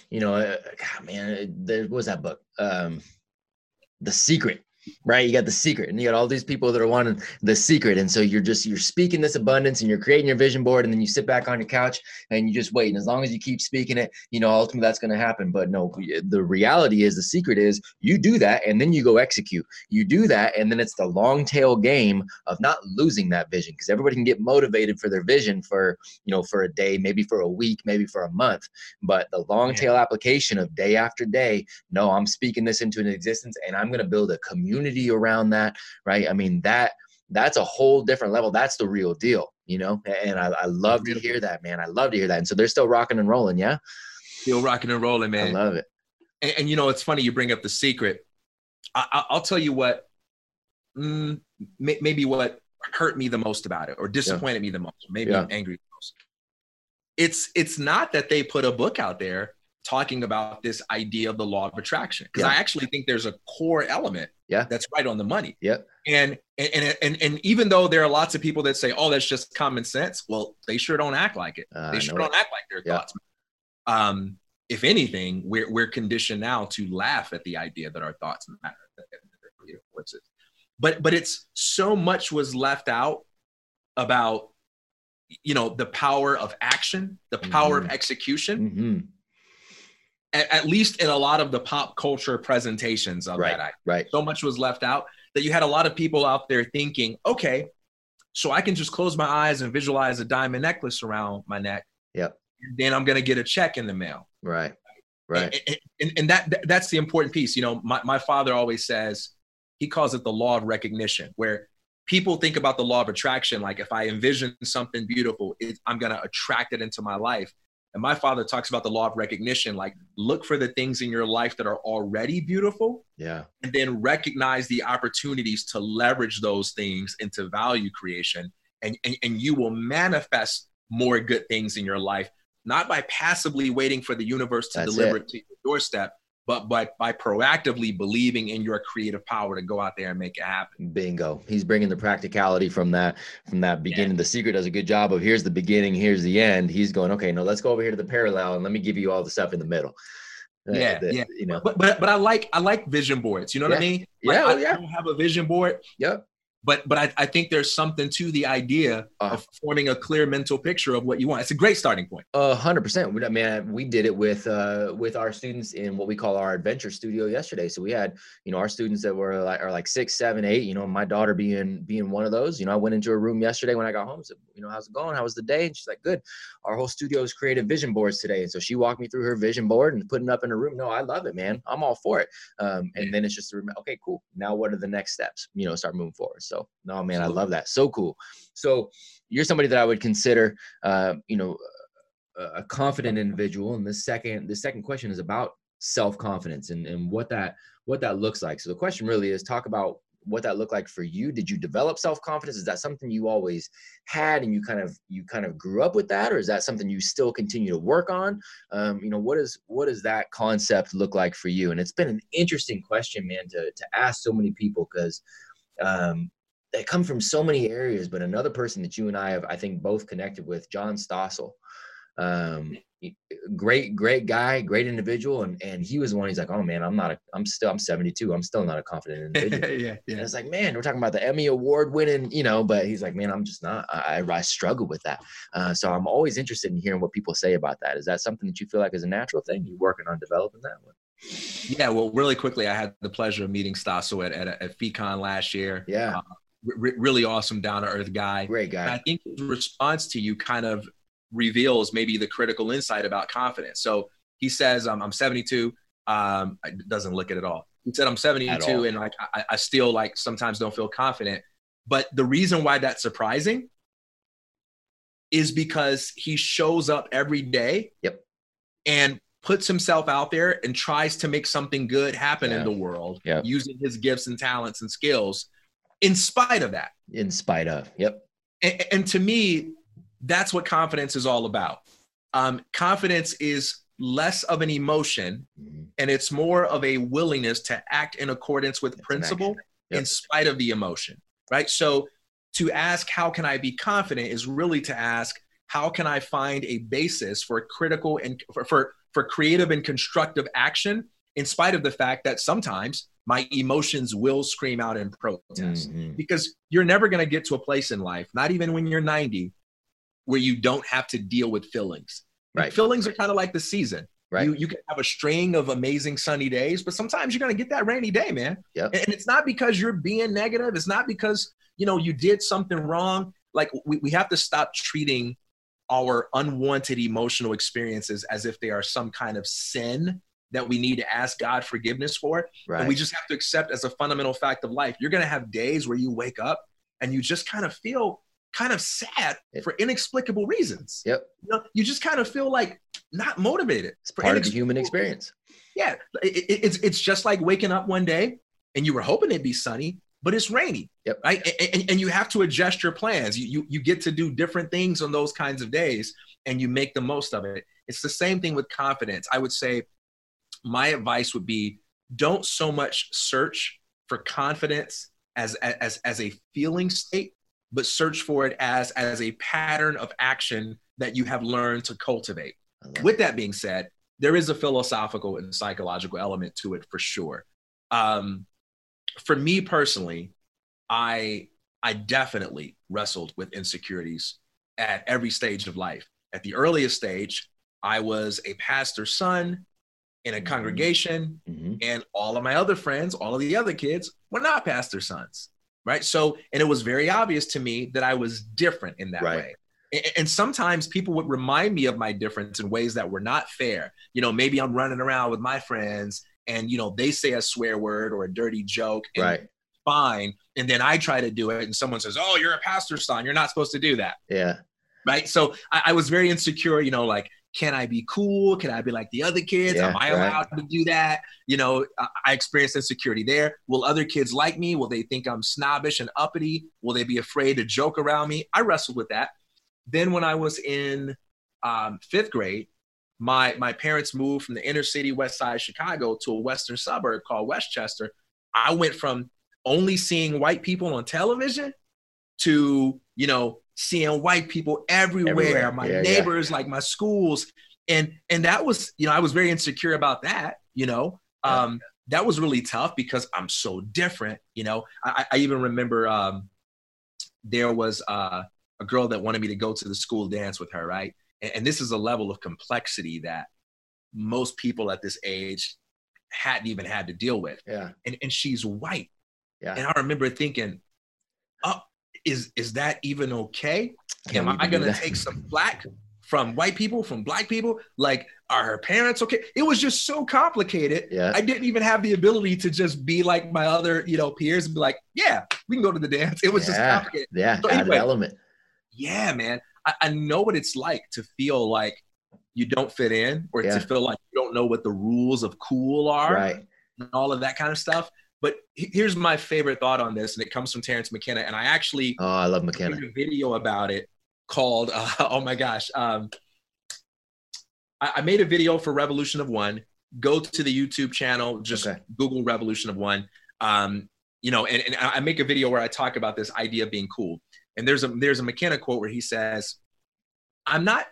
you know, God, man, what was that book? The Secret. Right. You got The Secret and you got all these people that are wanting The Secret. And so you're speaking this abundance and you're creating your vision board and then you sit back on your couch and you just wait. And as long as you keep speaking it, you know, ultimately that's going to happen. But no, the reality is the secret is you do that and then you go execute. You do that. And then it's the long tail game of not losing that vision because everybody can get motivated for their vision for, you know, for a day, maybe for a week, maybe for a month. But the long tail application of day after day. No, I'm speaking this into an existence and I'm going to build a community around that, right? I mean, that's a whole different level. That's the real deal, you know? And I love to hear that, man. I love to hear that. And so they're still rocking and rolling, yeah? Still rocking and rolling, man. I love it. And you know, it's funny you bring up The Secret. I'll tell you what, maybe what hurt me the most about it or disappointed me the most, or maybe I'm angry the most. It's not that they put a book out there. talking about this idea of the law of attraction, because I actually think there's a core element that's right on the money. And even though there are lots of people that say, oh, that's just common sense, well, they sure don't act like it. They sure don't act like their thoughts. If anything, we're conditioned now to laugh at the idea that our thoughts matter. But it's so much was left out about, you know, the power of action, the power of execution, at least in a lot of the pop culture presentations of that. So much was left out that you had a lot of people out there thinking, okay, so I can just close my eyes and visualize a diamond necklace around my neck. Then I'm going to get a check in the mail. And that's the important piece. You know, my father always says, he calls it the law of recognition, where people think about the law of attraction. Like, if I envision something beautiful, I'm going to attract it into my life. And my father talks about the law of recognition, like, look for the things in your life that are already beautiful. And then recognize the opportunities to leverage those things into value creation. And you will manifest more good things in your life, not by passively waiting for the universe to deliver it to your doorstep, but by proactively believing in your creative power to go out there and make it happen. Bingo. He's bringing the practicality from that beginning. The Secret does a good job of, here's the beginning, here's the end. He's going, okay, no, let's go over here to the parallel and let me give you all the stuff in the middle. You know, but I like vision boards. You know what I mean? I don't have a vision board. But I think there's something to the idea of forming a clear mental picture of what you want. It's a great starting point. 100%. I mean, we did it with our students in what we call our adventure studio yesterday. So we had, you know, our students that were like 6, 7, 8, you know, my daughter being one of those. You know, I went into a room yesterday when I got home, said, you know, how's it going? How was the day? And she's like, good. Our whole studio is creative vision boards today. And so she walked me through her vision board and putting up in her room. No, I love it, man. I'm all for it. And then it's just, okay, cool. Now what are the next steps? You know, start moving forward. So, no, man, I love that. So cool. So you're somebody that I would consider, you know, a confident individual. And the second question is about self-confidence and what that looks like. So the question really is, talk about what that looked like for you. Did you develop self-confidence? Is that something you always had and you kind of grew up with that? Or is that something you still continue to work on? You know, what does that concept look like for you? And it's been an interesting question, man, to ask so many people, because they come from so many areas. But another person that you and I have, I think, both connected with, John Stossel, great guy, great individual. And he was the one, he's like, oh man, I'm 72. I'm still not a confident individual. And it's like, man, we're talking about the Emmy award winning, you know, but he's like, man, I'm just not, I struggle with that. So I'm always interested in hearing what people say about that. Is that something that you feel like is a natural thing? You working on developing that one? Yeah, well, really quickly, I had the pleasure of meeting Stasso at FECon last year. Really awesome, down-to-earth guy. Great guy. And I think his response to you kind of reveals maybe the critical insight about confidence. So he says, I'm 72. It doesn't look it at all. He said, I'm 72, and like I still like sometimes don't feel confident. But the reason why that's surprising is because he shows up every day and puts himself out there and tries to make something good happen in the world using his gifts and talents and skills in spite of that. And to me, that's what confidence is all about. Confidence is less of an emotion and it's more of a willingness to act in accordance with principle in spite of the emotion, right? So to ask, how can I be confident, is really to ask, how can I find a basis for critical and for creative and constructive action, in spite of the fact that sometimes my emotions will scream out in protest, because you're never going to get to a place in life, not even when you're 90, where you don't have to deal with feelings. Right. Feelings are kind of like the season. Right. You can have a string of amazing sunny days, but sometimes you're going to get that rainy day, man. And it's not because you're being negative. It's not because, you know, you did something wrong. Like, we have to stop treating our unwanted emotional experiences as if they are some kind of sin that we need to ask God forgiveness for. And we just have to accept as a fundamental fact of life, you're going to have days where you wake up and you just kind of feel kind of sad for inexplicable reasons. You know, you just kind of feel like not motivated. It's part of the human experience. It's just like waking up one day and you were hoping it'd be sunny, but it's rainy, right? And you have to adjust your plans. You get to do different things on those kinds of days, and you make the most of it. It's the same thing with confidence. I would say my advice would be, don't so much search for confidence as a feeling state, but search for it as a pattern of action that you have learned to cultivate. With that being said, there is a philosophical and psychological element to it for sure. For me personally, I definitely wrestled with insecurities at every stage of life. At the earliest stage, I was a pastor's son in a congregation, and all of my other friends, all of the other kids were not pastor's sons, right? So, and it was very obvious to me that I was different in that way. And sometimes people would remind me of my difference in ways that were not fair. You know, maybe I'm running around with my friends and, you know, they say a swear word or a dirty joke and fine. And then I try to do it and someone says, oh, you're a pastor's son. You're not supposed to do that. Yeah. Right. So I was very insecure, you know, like, can I be cool? Can I be like the other kids? Am I allowed to do that? You know, I experienced insecurity there. Will other kids like me? Will they think I'm snobbish and uppity? Will they be afraid to joke around me? I wrestled with that. Then when I was in fifth grade, my parents moved from the inner city, west side of Chicago, to a western suburb called Westchester. I went from only seeing white people on television to, you know, seeing white people everywhere. My neighbors, like my schools. And that was, you know, I was very insecure about that, you know. That was really tough because I'm so different, you know. I even remember there was a girl that wanted me to go to the school dance with her, right? And this is a level of complexity that most people at this age hadn't even had to deal with. Yeah. And she's white. Yeah. And I remember thinking, oh, is that even okay? Am I going to take some flack from white people, from black people? Like, are her parents okay? It was just so complicated. Yeah. I didn't even have the ability to just be like my other, you know, peers and be like, yeah, we can go to the dance. It was just complicated. Yeah, so anyway, element. Yeah, man. I know what it's like to feel like you don't fit in or to feel like you don't know what the rules of cool are and all of that kind of stuff. But here's my favorite thought on this, and it comes from Terrence McKenna. And I actually I love McKenna. Did a video about it called, oh my gosh. I made a video for Revolution of One. Go to the YouTube channel, just Google Revolution of One. You know, and I make a video where I talk about this idea of being cool. And there's a McKenna quote where he says, I'm not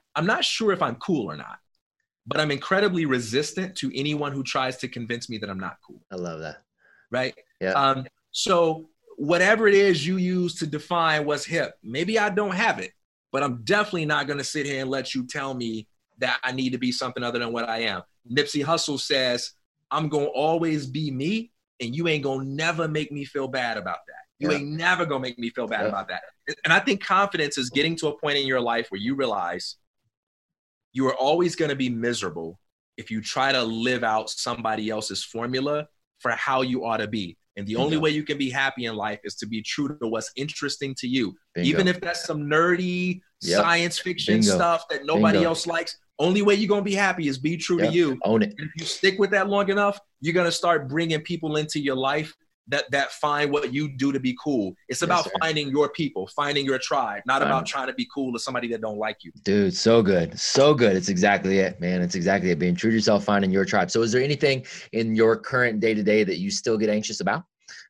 sure if I'm cool or not, but I'm incredibly resistant to anyone who tries to convince me that I'm not cool. I love that. Right? Yeah. So whatever it is you use to define what's hip, maybe I don't have it, but I'm definitely not going to sit here and let you tell me that I need to be something other than what I am. Nipsey Hussle says, I'm going to always be me, and you ain't going to never make me feel bad about that. You ain't never gonna make me feel bad about that. And I think confidence is getting to a point in your life where you realize you are always gonna be miserable if you try to live out somebody else's formula for how you ought to be. And the only way you can be happy in life is to be true to what's interesting to you. Even if that's some nerdy science fiction stuff that nobody else likes, only way you're gonna be happy is be true to you. Own it. And if you stick with that long enough, you're gonna start bringing people into your life that find what you do to be cool. It's about finding your people, finding your tribe, not about trying to be cool to somebody that don't like you. Dude, so good. So good. It's exactly it, man. It's exactly it. Being true to yourself, finding your tribe. So is there anything in your current day-to-day that you still get anxious about?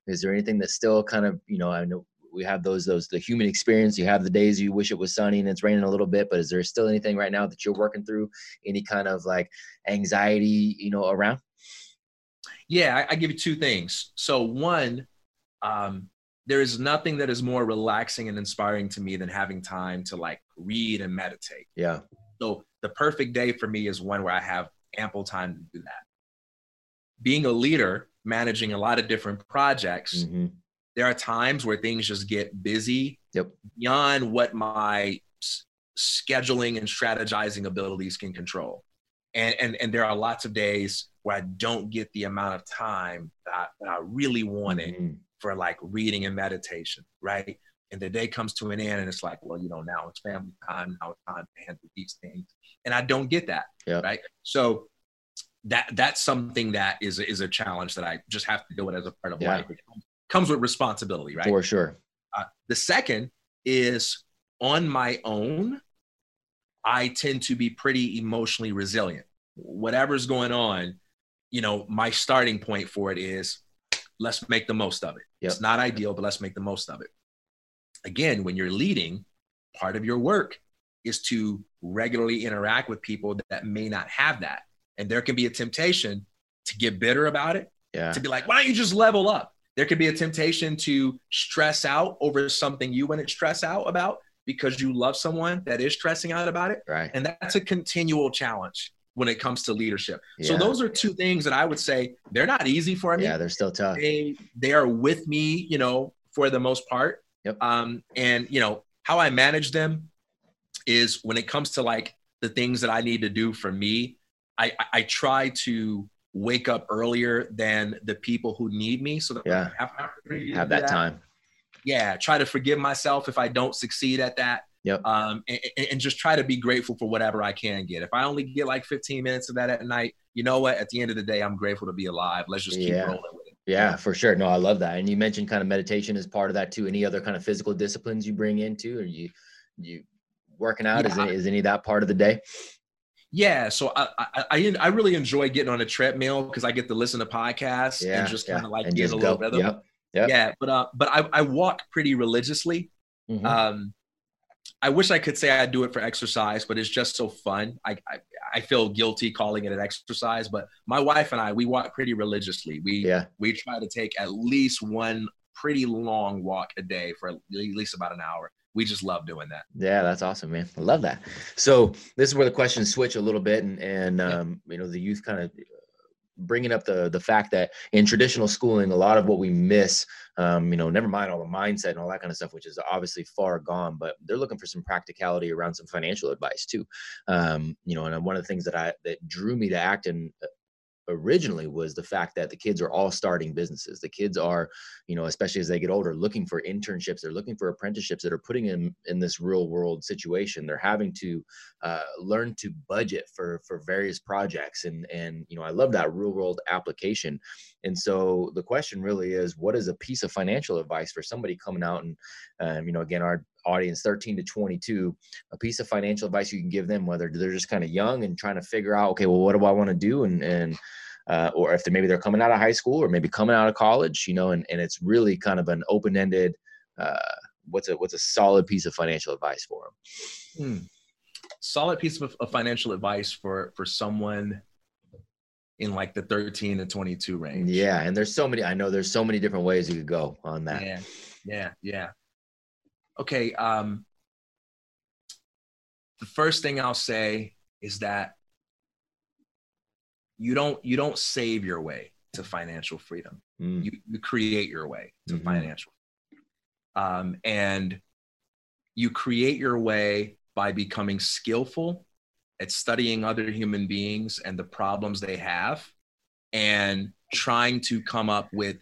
Is there anything that still kind of, you know, I know we have those the human experience. You have the days you wish it was sunny and it's raining a little bit, but is there still anything right now that you're working through, any kind of like anxiety, you know, around? Yeah, I give you two things. So one, there is nothing that is more relaxing and inspiring to me than having time to like read and meditate. Yeah. So the perfect day for me is one where I have ample time to do that. Being a leader, managing a lot of different projects, there are times where things just get busy beyond what my scheduling and strategizing abilities can control. And there are lots of days where I don't get the amount of time that I really wanted for like reading and meditation, right? And the day comes to an end and it's like, well, you know, now it's family time, now it's time to handle these things. And I don't get that, right? So that's something that is a challenge that I just have to deal with as a part of life. It comes with responsibility, right? For sure. The second is on my own, I tend to be pretty emotionally resilient. Whatever's going on, you know, my starting point for it is let's make the most of it. Yep. It's not ideal, but let's make the most of it. Again, when you're leading, part of your work is to regularly interact with people that may not have that. And there can be a temptation to get bitter about it, to be like, why don't you just level up? There could be a temptation to stress out over something you wouldn't stress out about because you love someone that is stressing out about it. Right. And that's a continual challenge when it comes to leadership. Yeah. So those are two things that I would say, they're not easy for me. Yeah, they're still tough. They are with me, you know, for the most part. Yep. And, you know, how I manage them is when it comes to like the things that I need to do for me, I try to wake up earlier than the people who need me. So that I have that time. Yeah. Try to forgive myself if I don't succeed at that. Yep. And just try to be grateful for whatever I can get. If I only get like 15 minutes of that at night, you know what, at the end of the day, I'm grateful to be alive. Let's just keep rolling with it. Yeah, for sure. No, I love that. And you mentioned kind of meditation is part of that too. Any other kind of physical disciplines you bring into, or you working out, is any of that part of the day? Yeah. So I really enjoy getting on a treadmill because I get to listen to podcasts and just kind of like and get a little rhythm. Yep. Yeah. But I walk pretty religiously. Mm-hmm. I wish I could say I do it for exercise, but it's just so fun. I feel guilty calling it an exercise, but my wife and I, we walk pretty religiously. We try to take at least one pretty long walk a day for at least about an hour. We just love doing that. Yeah, that's awesome, man. I love that. So this is where the questions switch a little bit, and you know, the youth kind of bringing up the fact that in traditional schooling, a lot of what we miss, you know, never mind all the mindset and all that kind of stuff, which is obviously far gone, but they're looking for some practicality around some financial advice too. You know, and one of the things that drew me to Acton originally was the fact that the kids are all starting businesses. The kids are, you know, especially as they get older, looking for internships. They're looking for apprenticeships that are putting them in this real world situation. They're having to learn to budget for various projects. And, you know, I love that real world application. And so the question really is, what is a piece of financial advice for somebody coming out and, you know, again, our audience 13 to 22, a piece of financial advice you can give them, whether they're just kind of young and trying to figure out, okay, well, what do I want to do? And or if maybe they're coming out of high school or maybe coming out of college, you know, and it's really kind of an open-ended, what's a solid piece of financial advice for them? Solid piece of financial advice for someone in like the 13 to 22 range. Yeah. And there's so many different ways you could go on that. Yeah. Yeah. Yeah. Okay. The first thing I'll say is that you don't save your way to financial freedom. You create your way to financial freedom. And you create your way by becoming skillful at studying other human beings and the problems they have, and trying to come up with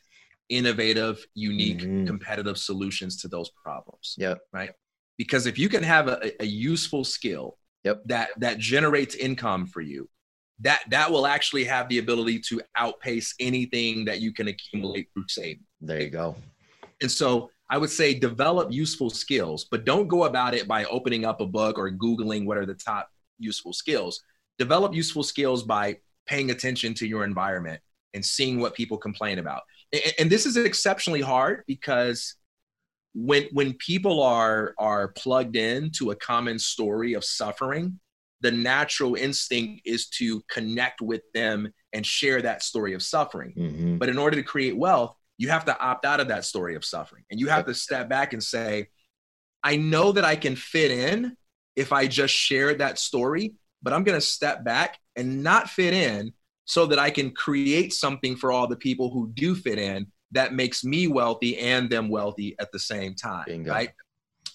innovative, unique, competitive solutions to those problems. Yeah. Right. Because if you can have a useful skill that generates income for you, that will actually have the ability to outpace anything that you can accumulate through saving. There you go. And so I would say develop useful skills, but don't go about it by opening up a book or Googling what are the top useful skills. Develop useful skills by paying attention to your environment and seeing what people complain about. And this is exceptionally hard because when people are plugged in to a common story of suffering, the natural instinct is to connect with them and share that story of suffering. Mm-hmm. But in order to create wealth, you have to opt out of that story of suffering. And you have to step back and say, I know that I can fit in if I just share that story, but I'm going to step back and not fit in, so that I can create something for all the people who do fit in that makes me wealthy and them wealthy at the same time. Bingo. Right?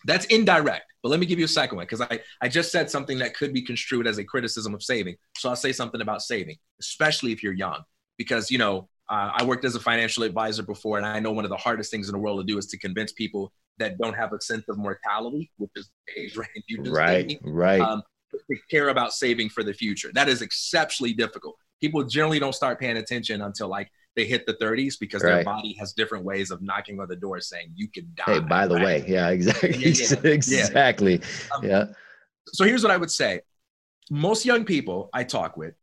That's indirect, but let me give you a second one, because I just said something that could be construed as a criticism of saving. So I'll say something about saving, especially if you're young, because, you know, I worked as a financial advisor before, and I know one of the hardest things in the world to do is to convince people that don't have a sense of mortality, which is the age range you just gave me, to care about saving for the future. That is exceptionally difficult. People generally don't start paying attention until like they hit the 30s, because their body has different ways of knocking on the door saying you can die. Hey, by the way. Yeah, exactly. Yeah. So here's what I would say. Most young people I talk with,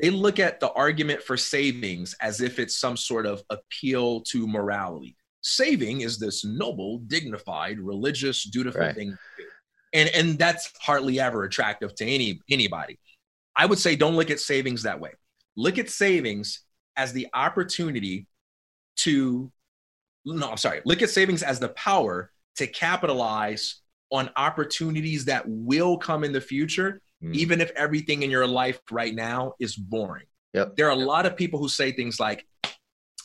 they look at the argument for savings as if it's some sort of appeal to morality. Saving is this noble, dignified, religious, dutiful right. thing to do. And that's hardly ever attractive to anybody. I would say don't look at savings that way. Look at savings as the opportunity to, look at savings as the power to capitalize on opportunities that will come in the future, even if everything in your life right now is boring. Yep. There are a lot of people who say things like,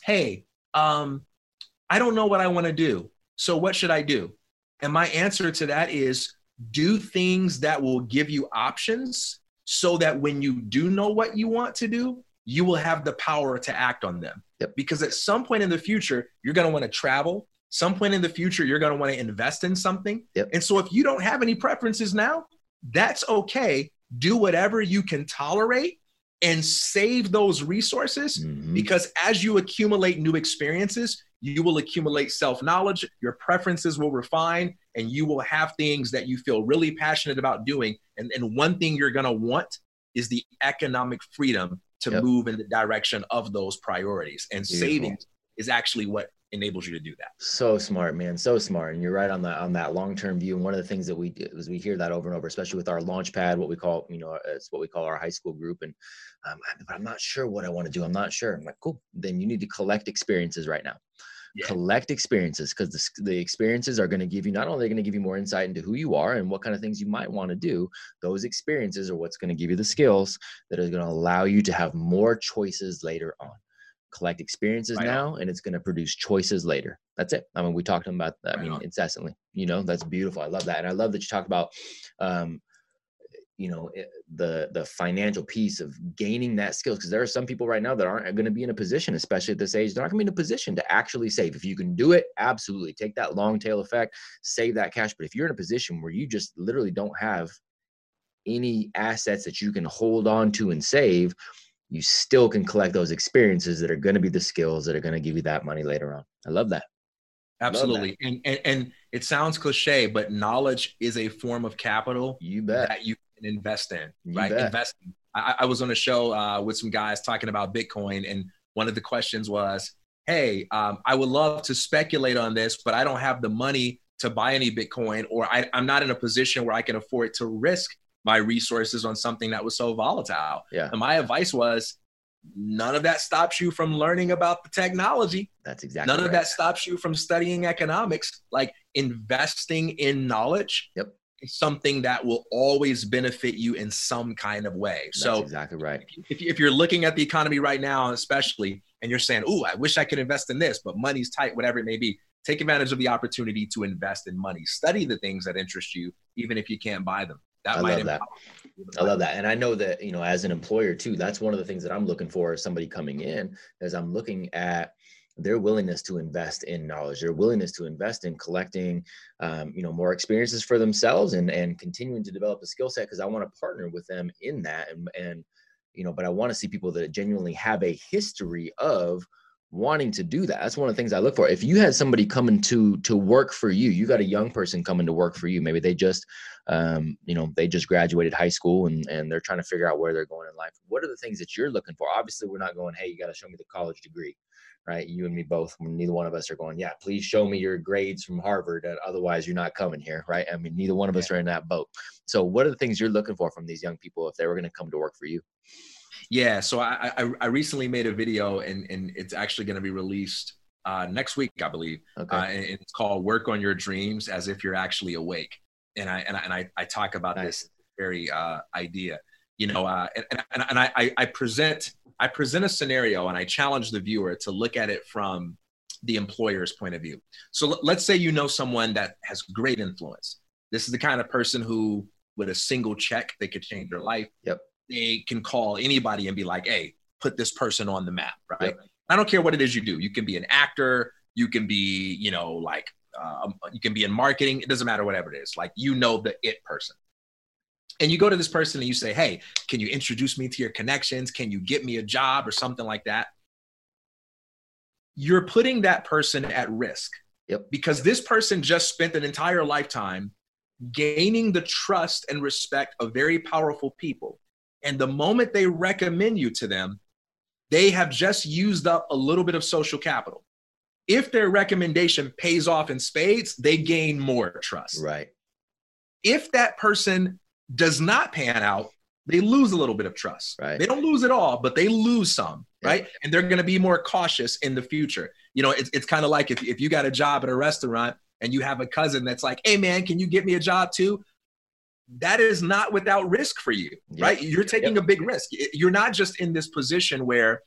hey, I don't know what I want to do. So what should I do? And my answer to that is do things that will give you options so that when you do know what you want to do, you will have the power to act on them. Yep. Because at some point in the future, you're going to want to travel. Some point in the future, you're going to want to invest in something. Yep. And so if you don't have any preferences now, that's okay. Do whatever you can tolerate and save those resources because as you accumulate new experiences, you will accumulate self-knowledge, your preferences will refine, and you will have things that you feel really passionate about doing. And one thing you're going to want is the economic freedom to move in the direction of those priorities. And savings is actually what enables you to do that. So smart, man. So smart. And you're right on that long-term view. And one of the things that we do is we hear that over and over, especially with our launch pad, what we call, you know, it's what we call our high school group. And I'm not sure what I want to do. I'm not sure. I'm like, cool. Then you need to collect experiences right now. Yeah. Collect experiences, because the experiences are going to give you, not only are going to give you more insight into who you are and what kind of things you might want to do, those experiences are what's going to give you the skills that is going to allow you to have more choices later on. Collect experiences now, and it's going to produce choices later. That's it. I mean, we talked about that incessantly, you know, that's beautiful. I love that. And I love that you talked about, you know, the financial piece of gaining that skill. Cause there are some people right now that aren't going to be in a position, especially at this age, they're not gonna be in a position to actually save. If you can do it, absolutely take that long tail effect, save that cash. But if you're in a position where you just literally don't have any assets that you can hold on to and save, you still can collect those experiences that are going to be the skills that are going to give you that money later on. I love that. Absolutely. Love that. And it sounds cliche, but knowledge is a form of capital that you can invest in, right? Investing. I was on a show with some guys talking about Bitcoin. And one of the questions was, hey, I would love to speculate on this, but I don't have the money to buy any Bitcoin, or I'm not in a position where I can afford to risk my resources on something that was so volatile. Yeah. And my advice was, none of that stops you from learning about the technology. That's exactly right. None of that stops you from studying economics. Like, investing in knowledge is something that will always benefit you in some kind of way. That's so exactly right. If you're looking at the economy right now, especially, and you're saying, "Ooh, I wish I could invest in this, but money's tight," whatever it may be, take advantage of the opportunity to invest in money. Study the things that interest you, even if you can't buy them. I love that. I love that. And I know that, you know, as an employer too, that's one of the things that I'm looking for is somebody coming in, as I'm looking at their willingness to invest in knowledge, their willingness to invest in collecting, you know, more experiences for themselves and continuing to develop a skill set, because I want to partner with them in that. And, you know, but I want to see people that genuinely have a history of wanting to do that. That's one of the things I look for. If you had somebody coming to work for you, you got a young person coming to work for you. Maybe they just, you know, they just graduated high school and they're trying to figure out where they're going in life. What are the things that you're looking for? Obviously, we're not going, "Hey, you got to show me the college degree," right? You and me both, neither one of us are going, "Yeah, please show me your grades from Harvard. Otherwise, you're not coming here," right? I mean, neither one of us are in that boat. So what are the things you're looking for from these young people if they were going to come to work for you? Yeah. So I recently made a video and it's actually going to be released next week, I believe. Okay. And it's called "Work on Your Dreams As If You're Actually Awake." And I talk about this very idea, you know, and I present a scenario and I challenge the viewer to look at it from the employer's point of view. So let's say, you know, someone that has great influence. This is the kind of person who, with a single check, they could change their life. Yep. They can call anybody and be like, "Hey, put this person on the map," right? Yep. I don't care what it is you do. You can be an actor. You can be, you know, like, you can be in marketing. It doesn't matter, whatever it is. Like, you know, the it person. And you go to this person and you say, "Hey, can you introduce me to your connections? Can you get me a job?" or something like that. You're putting that person at risk. Yep. Because this person just spent an entire lifetime gaining the trust and respect of very powerful people. And the moment they recommend you to them, they have just used up a little bit of social capital. If their recommendation pays off in spades, they gain more trust. Right. If that person does not pan out, they lose a little bit of trust. Right. They don't lose it all, but they lose some. Yeah. Right. And they're going to be more cautious in the future. You know, it's kind of like if you got a job at a restaurant and you have a cousin that's like, hey, man, can you get me a job too? That is not without risk for you. Yep. Right. You're taking a big risk. You're not just in this position where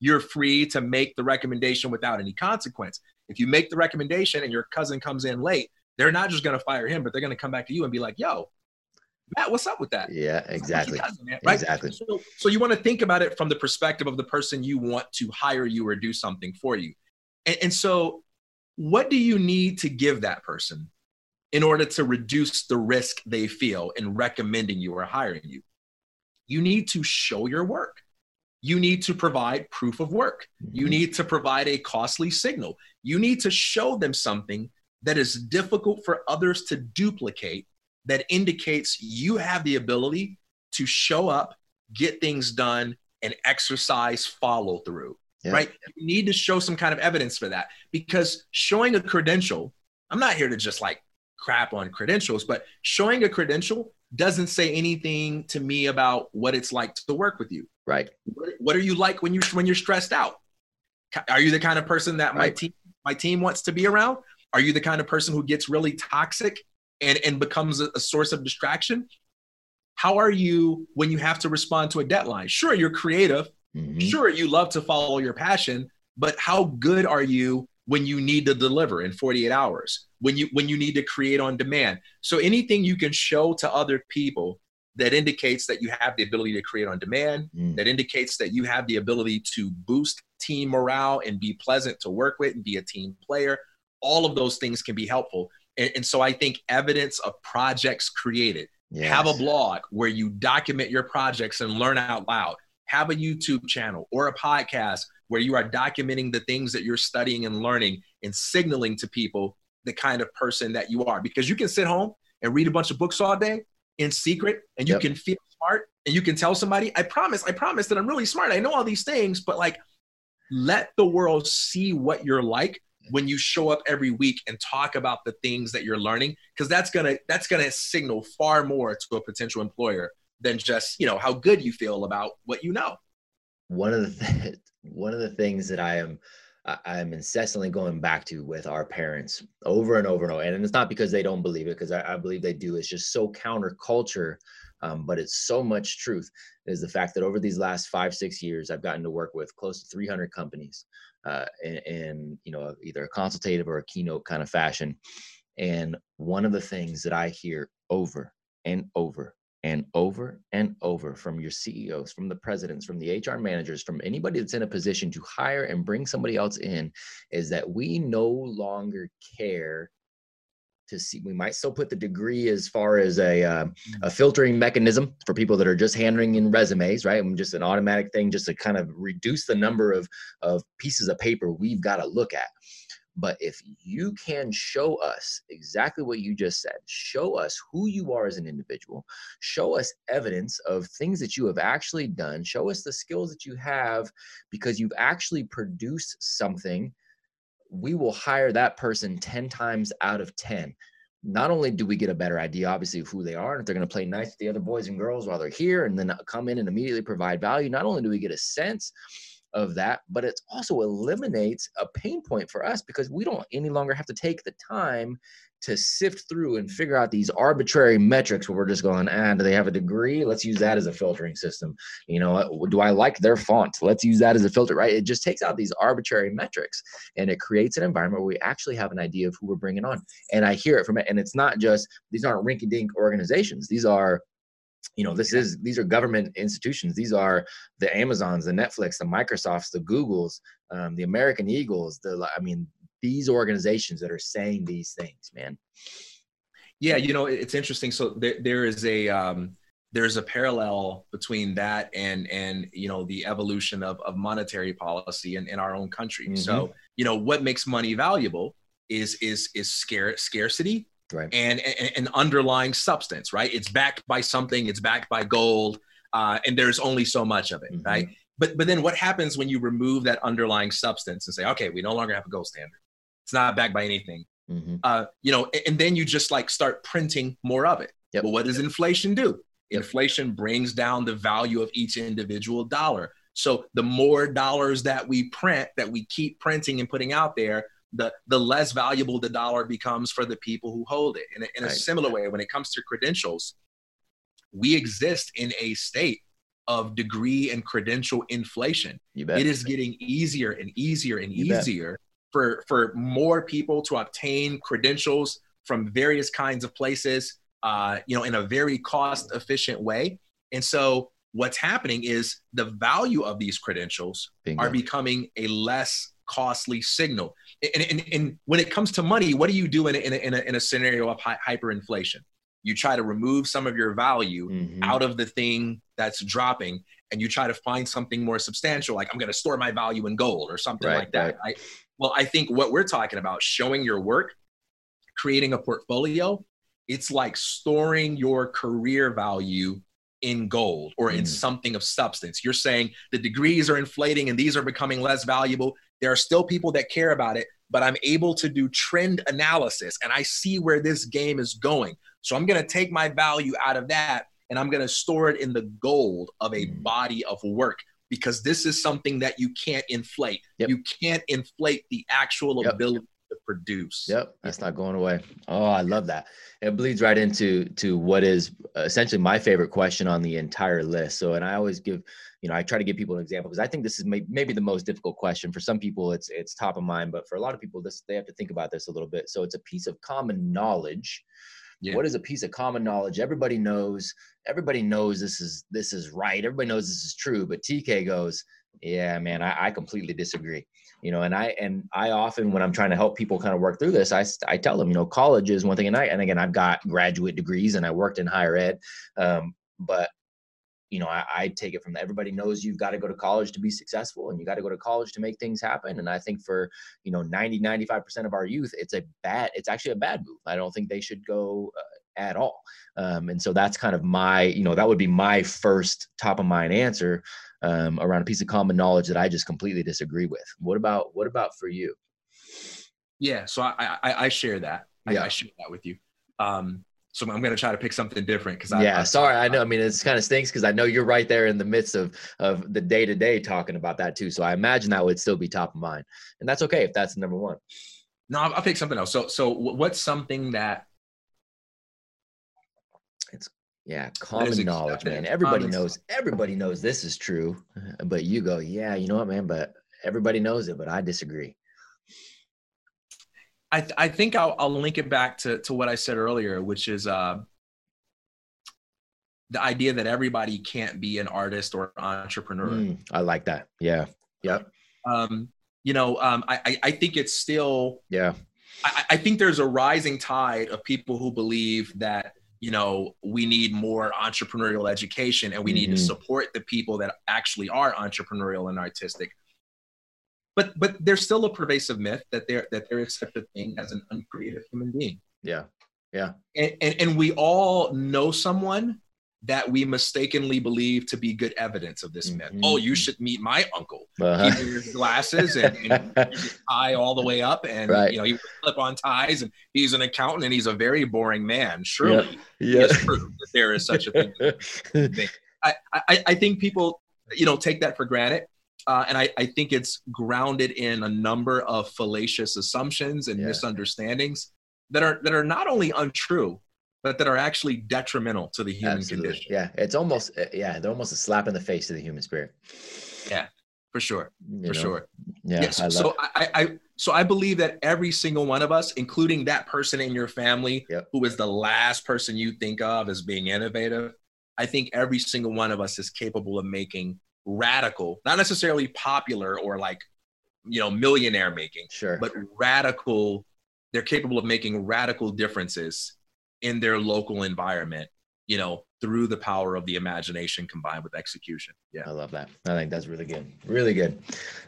you're free to make the recommendation without any consequence. If you make the recommendation and your cousin comes in late, they're not just going to fire him, but they're going to come back to you and be like, yo, Matt, what's up with that? Yeah, exactly. Cousin, man, right? Exactly. So you want to think about it from the perspective of the person you want to hire you or do something for you. And so what do you need to give that person in order to reduce the risk they feel in recommending you or hiring you? You need to show your work. You need to provide proof of work. You need to provide a costly signal. You need to show them something that is difficult for others to duplicate, that indicates you have the ability to show up, get things done, and exercise follow through, right? You need to show some kind of evidence for that, because showing a credential, I'm not here to just like crap on credentials, but showing a credential doesn't say anything to me about what it's like to work with you. Right. What are you like when you're stressed out? Are you the kind of person that my team wants to be around? Are you the kind of person who gets really toxic and becomes a source of distraction? How are you when you have to respond to a deadline? Sure, you're creative. Mm-hmm. Sure, you love to follow your passion, but how good are you when you need to deliver in 48 hours, when you need to create on demand? So anything you can show to other people that indicates that you have the ability to create on demand, that indicates that you have the ability to boost team morale and be pleasant to work with and be a team player, all of those things can be helpful. And so I think evidence of projects created. Yes. Have a blog where you document your projects and learn out loud. Have a YouTube channel or a podcast where you are documenting the things that you're studying and learning and signaling to people the kind of person that you are. Because you can sit home and read a bunch of books all day in secret, and you can feel smart, and you can tell somebody, I promise that I'm really smart. I know all these things, but like, let the world see what you're like when you show up every week and talk about the things that you're learning, because that's gonna signal far more to a potential employer than just, you know, how good you feel about what you know. One of the things that I'm incessantly going back to with our parents over and over and over. And it's not because they don't believe it, because I believe they do. It's just so counterculture, but it's so much truth, is the fact that over these last 5-6 years, I've gotten to work with close to 300 companies in you know, either a consultative or a keynote kind of fashion. And one of the things that I hear over and over and over and over from your CEOs, from the presidents, from the HR managers, from anybody that's in a position to hire and bring somebody else in, is that we no longer care to see. We might still put the degree as far as a filtering mechanism for people that are just handing in resumes, right? And just an automatic thing, just to kind of reduce the number of pieces of paper we've got to look at. But if you can show us exactly what you just said, show us who you are as an individual, show us evidence of things that you have actually done, show us the skills that you have because you've actually produced something, we will hire that person 10 times out of 10. Not only do we get a better idea, obviously, of who they are and if they're going to play nice with the other boys and girls while they're here and then come in and immediately provide value, not only do we get a sense of that, but it also eliminates a pain point for us because we don't any longer have to take the time to sift through and figure out these arbitrary metrics where we're just going, do they have a degree? Let's use that as a filtering system. You know, do I like their font? Let's use that as a filter, right? It just takes out these arbitrary metrics and it creates an environment where we actually have an idea of who we're bringing on. And I hear it from it. And it's not just, these aren't rinky dink organizations. These are, you know, these are government institutions. These are the Amazons, the Netflix, the Microsofts, the Googles, the American Eagles. These organizations that are saying these things, man. Yeah, you know, it's interesting. So there's a parallel between that and you know, the evolution of monetary policy in our own country. Mm-hmm. So, you know, what makes money valuable is scarcity right. And an underlying substance, right? It's backed by something, it's backed by gold, and there's only so much of it, mm-hmm. right? But then what happens when you remove that underlying substance and say, okay, we no longer have a gold standard. It's not backed by anything. Mm-hmm. And then you just like start printing more of it. Yep. Well, what does inflation do? Yep. Inflation brings down the value of each individual dollar. So the more dollars that we print, that we keep printing and putting out there, the less valuable the dollar becomes for the people who hold it. And in a similar way, when it comes to credentials, we exist in a state of degree and credential inflation. It is getting easier and easier and easier for more people to obtain credentials from various kinds of places, in a very cost efficient way. And so what's happening is the value of these credentials are becoming a less costly signal. And when it comes to money, what do you do in a scenario of hyperinflation? You try to remove some of your value mm-hmm. out of the thing that's dropping, and you try to find something more substantial, like I'm going to store my value in gold or something like that. Right. Well, I think what we're talking about, showing your work, creating a portfolio, it's like storing your career value in gold or in something of substance. You're saying the degrees are inflating and these are becoming less valuable. There are still people that care about it, but I'm able to do trend analysis and I see where this game is going. So I'm going to take my value out of that and I'm going to store it in the gold of a body of work, because this is something that you can't inflate. Yep. You can't inflate the actual ability to produce. That's not going away. Oh, I love that. It bleeds right into what is essentially my favorite question on the entire list. So, and I always give, I try to give people an example, because I think this is maybe the most difficult question. For some people, it's top of mind, but for a lot of people, they have to think about this a little bit. So it's a piece of common knowledge. Yeah. What is a piece of common knowledge? Everybody knows this is right. Everybody knows this is true. But TK goes, yeah, man, I completely disagree. And I often, when I'm trying to help people kind of work through this, I tell them, college is one thing. And again, I've got graduate degrees and I worked in higher ed. I take it from that. Everybody knows you've got to go to college to be successful and you got to go to college to make things happen. And I think for, 90, 95% of our youth, it's actually a bad move. I don't think they should go at all. And so that's kind of that would be my first top of mind answer around a piece of common knowledge that I just completely disagree with. What about for you? Yeah. So I share that. Yeah. I share that with you. So I'm going to try to pick something different. I know. I mean, it's kind of stinks because I know you're right there in the midst of the day-to-day talking about that too. So I imagine that would still be top of mind, and that's okay if that's number one. No, I'll pick something else. So what's something that common knowledge, man. Everybody knows this is true, but you go, yeah, you know what, man, but everybody knows it, but I disagree. I think I'll link it back to what I said earlier, which is the idea that everybody can't be an artist or an entrepreneur. I like that. Yeah. Yep. I think it's still. Yeah. I think there's a rising tide of people who believe that, we need more entrepreneurial education and we need to support the people that actually are entrepreneurial and artistic. But there's still a pervasive myth that there is such a thing as an uncreative human being. Yeah, yeah. And we all know someone that we mistakenly believe to be good evidence of this myth. Oh, you should meet my uncle. Uh-huh. He wears glasses and his tie all the way up, and he wears clip-on ties, and he's an accountant, and he's a very boring man. Surely, it's true that there is such a thing. I think people, take that for granted. And I think it's grounded in a number of fallacious assumptions and misunderstandings that are not only untrue, but that are actually detrimental to the human condition. Yeah, it's almost they're almost a slap in the face to the human spirit. Yeah, for sure, sure. Yeah. Yes. So I believe that every single one of us, including that person in your family who is the last person you think of as being innovative, I think every single one of us is capable of making radical, not necessarily popular or millionaire making, but radical. They're capable of making radical differences in their local environment you know, through the power of the imagination combined with execution. Yeah. I love that. I think that's really good. Really good.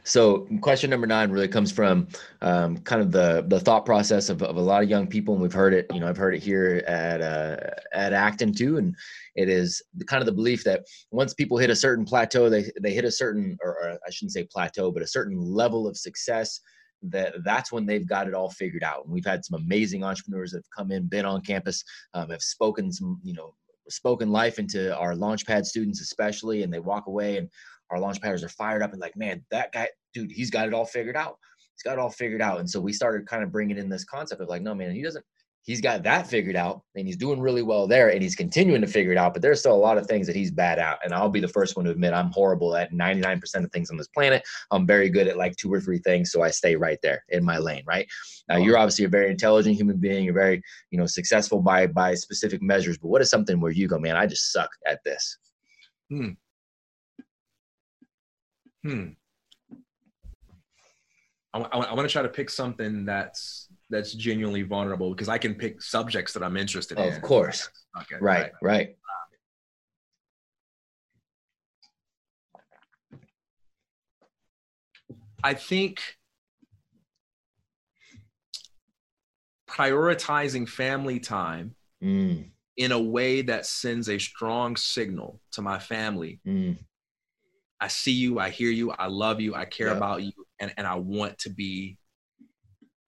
So question number 9 really comes from kind of the thought process of a lot of young people. And we've heard it, you know, I've heard it here at Acton too. And it is kind of the belief that once people hit a certain plateau, they hit a certain, or I shouldn't say plateau, but a certain level of success, that's when they've got it all figured out. And we've had some amazing entrepreneurs that have come in, been on campus, have spoken some, you know, spoken life into our Launchpad students especially, and they walk away and our Launchpadders are fired up and like, man, that guy, dude, he's got it all figured out. He's got it all figured out. And so we started kind of bringing in this concept of like, no, man, he doesn't, he's got that figured out and he's doing really well there and he's continuing to figure it out, but there's still a lot of things that he's bad at. And I'll be the first one to admit I'm horrible at 99% of things on this planet. I'm very good at like 2 or 3 things. So I stay right there in my lane. Right now, you're obviously a very intelligent human being. You're very, you know, successful by specific measures, but what is something where you go, man, I just suck at this? I want to try to pick something that's genuinely vulnerable, because I can pick subjects that I'm interested in. Of course. Okay, right. I think prioritizing family time in a way that sends a strong signal to my family. I see you, I hear you, I love you, I care about you, and I want to be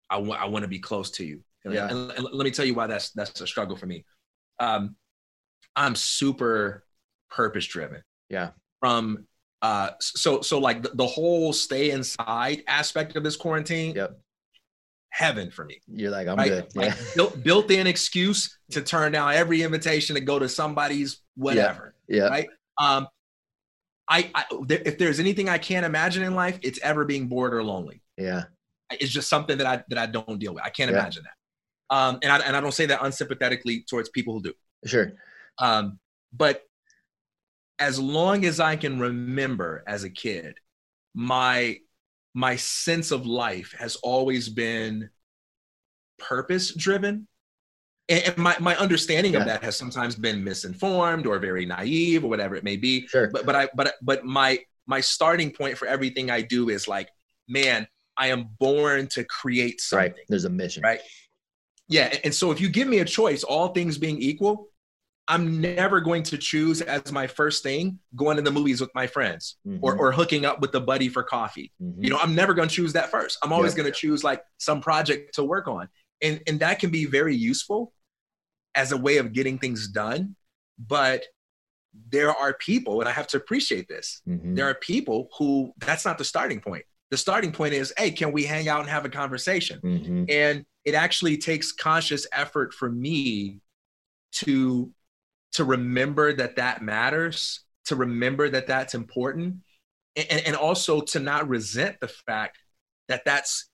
I want to be close to you. And let me tell you why that's a struggle for me. I'm super purpose driven. From so like the whole stay inside aspect of this quarantine. Heaven for me. You're like, I'm good. Like built-in excuse to turn down every invitation to go to somebody's whatever. Right. I if there's anything I can't imagine in life, it's ever being bored or lonely. It's just something that I don't deal with. I can't imagine that. And I don't say that unsympathetically towards people who do. Sure. But as long as I can remember as a kid, my sense of life has always been purpose driven. And my understanding of that has sometimes been misinformed or very naive or whatever it may be. But my starting point for everything I do is like, man, I am born to create something. There's a mission. And so if you give me a choice, all things being equal, I'm never going to choose as my first thing going to the movies with my friends or hooking up with a buddy for coffee. You know, I'm never going to choose that first. I'm always going to choose like some project to work on. And that can be very useful as a way of getting things done. But there are people, and I have to appreciate this, there are people who that's not the starting point. The starting point is, hey, can we hang out and have a conversation? And it actually takes conscious effort for me to remember that matters, to remember that's important, and also to not resent the fact that's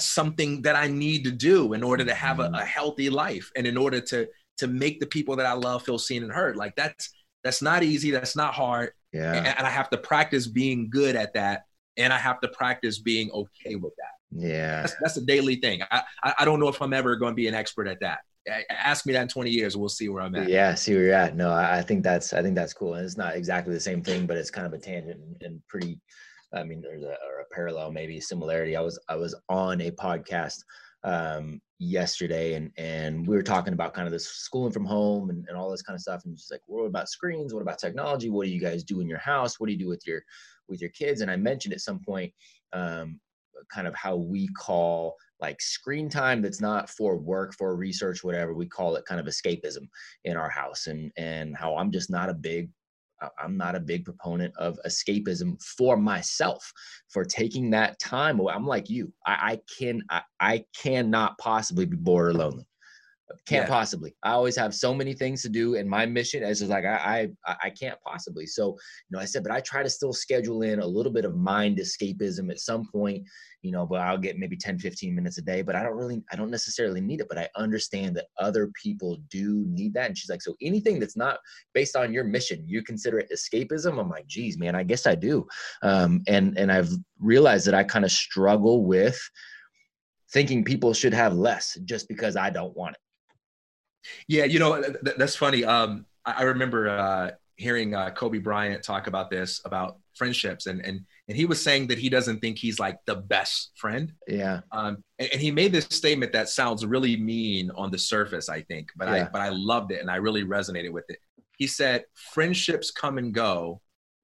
something that I need to do in order to have a healthy life and in order to make the people that I love feel seen and heard. Like that's not easy. That's not hard. And I have to practice being good at that. And I have to practice being okay with that. That's a daily thing. I don't know if I'm ever going to be an expert at that. Ask me that in 20 years, we'll see where I'm at. See where you're at. No, I think that's cool. And it's not exactly the same thing, but it's kind of a tangent and pretty, I mean, there's a parallel, maybe similarity. I was on a podcast yesterday and we were talking about kind of this schooling from home and all this kind of stuff. And just like, well, what about screens? What about technology? What do you guys do in your house? What do you do with your kids? And I mentioned at some point, kind of how we call like screen time that's not for work, for research, whatever, we call it kind of escapism in our house, and how I'm just not a big proponent of escapism for myself, for taking that time away. I'm like you, I cannot possibly be bored or lonely. Can't possibly. I always have so many things to do, and my mission is just like I can't possibly. So, you know, I said, but I try to still schedule in a little bit of mind escapism at some point, you know, but I'll get maybe 10, 15 minutes a day, but I don't necessarily need it, but I understand that other people do need that. And she's like, so anything that's not based on your mission, you consider it escapism? I'm like, geez, man, I guess I do. And I've realized that I kind of struggle with thinking people should have less just because I don't want it. Yeah, you know, that's funny. I remember hearing Kobe Bryant talk about this, about friendships, and he was saying that he doesn't think he's like the best friend. Yeah. And he made this statement that sounds really mean on the surface, I think, but yeah. But I loved it and I really resonated with it. He said, "Friendships come and go,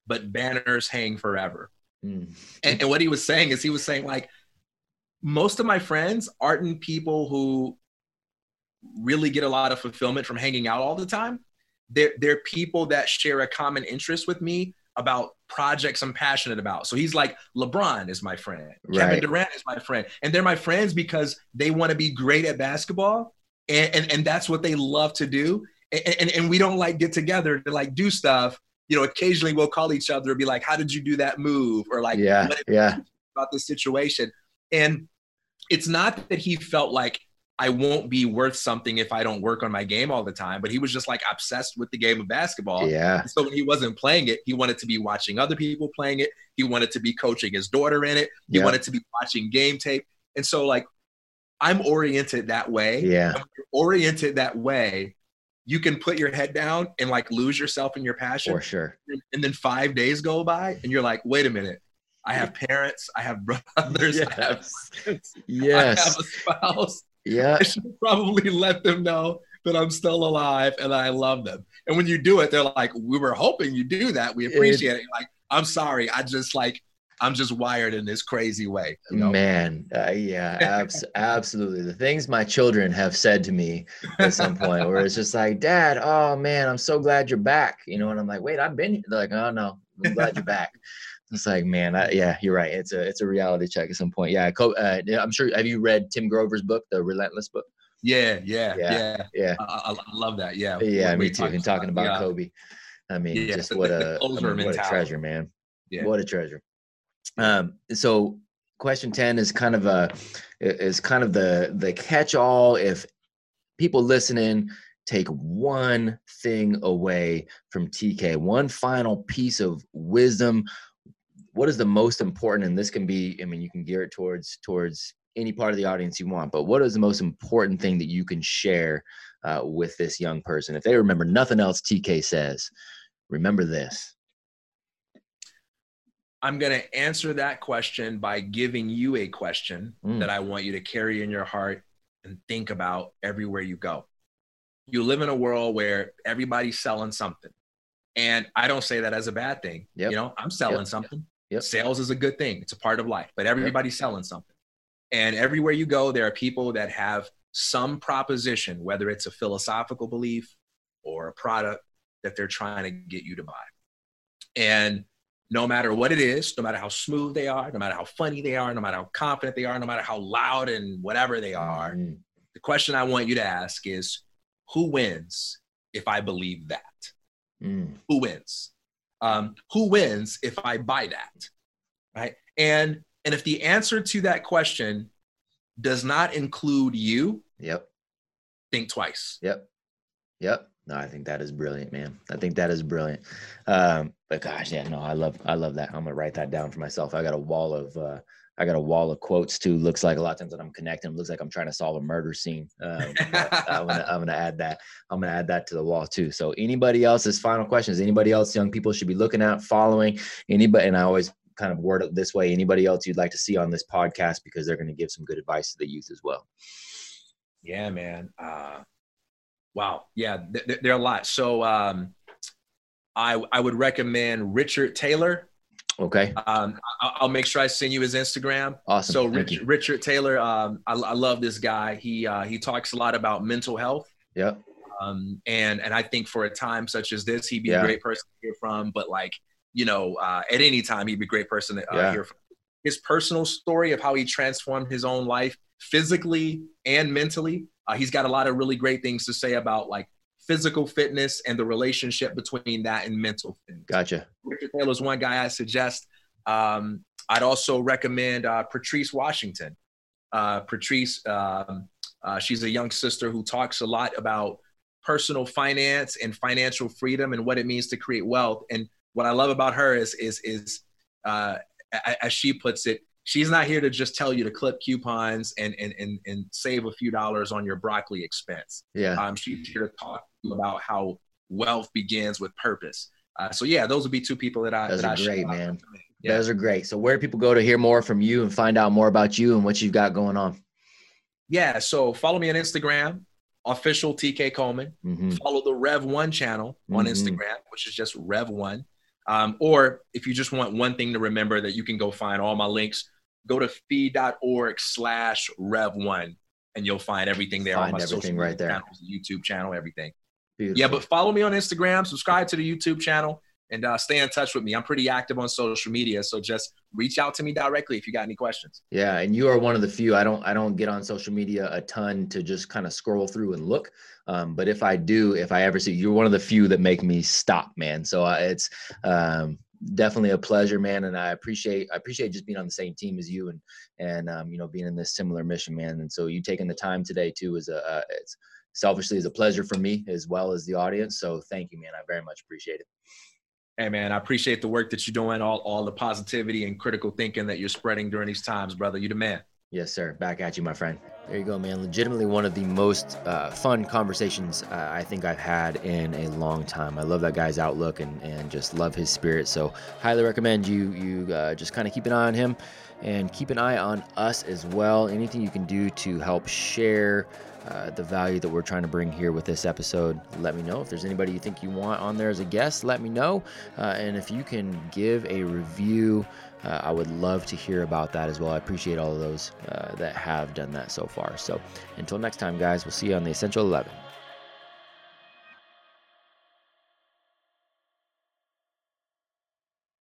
but banners hang forever." Mm. And what he was saying is, he was saying like, most of my friends aren't people who really get a lot of fulfillment from hanging out all the time. They're people that share a common interest with me about projects I'm passionate about. So he's like, LeBron is my friend. Right. Kevin Durant is my friend. And they're my friends because they want to be great at basketball. And that's what they love to do. And we don't like get together to like do stuff. You know, occasionally we'll call each other and be like, how did you do that move? Or like, yeah. about this situation. And it's not that he felt like, I won't be worth something if I don't work on my game all the time. But he was just like obsessed with the game of basketball. Yeah. And so when he wasn't playing it, he wanted to be watching other people playing it. He wanted to be coaching his daughter in it. He yeah. wanted to be watching game tape. And so like, I'm oriented that way. Yeah. If you're oriented that way, you can put your head down and like lose yourself in your passion. For sure. And then 5 days go by and you're like, wait a minute. I have parents. I have brothers. Yes. I have friends. Yes. I have a spouse. Yeah, I should probably let them know that I'm still alive and I love them. And when you do it, they're like, we were hoping you do that. We appreciate it. Like, I'm sorry. I'm just wired in this crazy way. You know? Man. Yeah, absolutely. The things my children have said to me at some point where it's just like, Dad, oh man, I'm so glad you're back. You know, and I'm like, wait, I've been here. They're like, oh no, I'm glad you're back. It's like, man, yeah, you're right. It's a reality check at some point. Yeah, I'm sure. Have you read Tim Grover's book, The Relentless Book? Yeah. I love that. Yeah, yeah, me too. And talking about Kobe, I mean, yeah, just what a treasure, man. Yeah. What a treasure. So question 10 is kind of the catch-all. If people listening take one thing away from TK, one final piece of wisdom, what is the most important? And this can be, I mean, you can gear it towards any part of the audience you want, but what is the most important thing that you can share with this young person? If they remember nothing else TK says, remember this. I'm going to answer that question by giving you a question that I want you to carry in your heart and think about everywhere you go. You live in a world where everybody's selling something. And I don't say that as a bad thing. Yep. You know, I'm selling something. Yep. Sales is a good thing. It's a part of life, but everybody's selling something. And everywhere you go, there are people that have some proposition, whether it's a philosophical belief or a product that they're trying to get you to buy. And no matter what it is, no matter how smooth they are, no matter how funny they are, no matter how confident they are, no matter how loud and whatever they are, the question I want you to ask is, who wins if I believe that? Who wins? Who wins if I buy that? Right? And if the answer to that question does not include you, think twice. Yep. No, I think that is brilliant, man. I think that is brilliant. But gosh, yeah, no, I love that. I'm gonna write that down for myself. I got a wall of quotes too. Looks like a lot of times that I'm connecting them. Looks like I'm trying to solve a murder scene. I'm gonna add that. I'm gonna add that to the wall too. So anybody else's final questions? Anybody else young people should be looking at, following? Anybody? And I always kind of word it this way. Anybody else you'd like to see on this podcast, because they're gonna give some good advice to the youth as well. Yeah, man. Wow. Yeah, there are a lot. So I would recommend Richard Taylor. Okay. I'll make sure I send you his Instagram. Awesome. So Richard Taylor, I love this guy. He talks a lot about mental health. Yeah. And I think for a time such as this, he'd be a great person to hear from. But like, you know, at any time, he'd be a great person to hear from. His personal story of how he transformed his own life physically and mentally. He's got a lot of really great things to say about like physical fitness and the relationship between that and mental fitness. Gotcha. Richard Taylor's one guy I suggest. I'd also recommend Patrice Washington. Patrice, she's a young sister who talks a lot about personal finance and financial freedom and what it means to create wealth. And what I love about her is as she puts it, she's not here to just tell you to clip coupons and save a few dollars on your broccoli expense. Yeah. She's here to talk about how wealth begins with purpose. So yeah, those would be two people that I those that are I great, man. Yeah. Those are great. So where do people go to hear more from you and find out more about you and what you've got going on? Yeah, so follow me on Instagram, official T.K. Coleman. Mm-hmm. Follow the Rev One channel on mm-hmm. Instagram, which is just Rev One. Or if you just want one thing to remember that you can go find all my links, go to feed.org/Rev One and you'll find everything there. Find on my everything social right there. Channels, YouTube channel, everything. Beautiful. Yeah, but follow me on Instagram, subscribe to the YouTube channel, and stay in touch with me. I'm pretty active on social media, so just reach out to me directly if you got any questions. Yeah, and you are one of the few. I don't get on social media a ton to just kind of scroll through and look. But if I do, if I ever see, you're one of the few that make me stop, man. So it's definitely a pleasure, man. And I appreciate just being on the same team as you and you know, being in this similar mission, man. And so you taking the time today too is it's selfishly is a pleasure for me as well as the audience. So thank you, man. I very much appreciate it. Hey, man, I appreciate the work that you're doing, all the positivity and critical thinking that you're spreading during these times, brother. You the man. Yes, sir. Back at you, my friend. There you go, man. Legitimately one of the most fun conversations I think I've had in a long time. I love that guy's outlook and just love his spirit. So highly recommend you just kind of keep an eye on him and keep an eye on us as well. Anything you can do to help share the value that we're trying to bring here with this episode, let me know. If there's anybody you think you want on there as a guest, let me know. And if you can give a review, I would love to hear about that as well. I appreciate all of those that have done that so far. So until next time, guys, we'll see you on the Essential 11.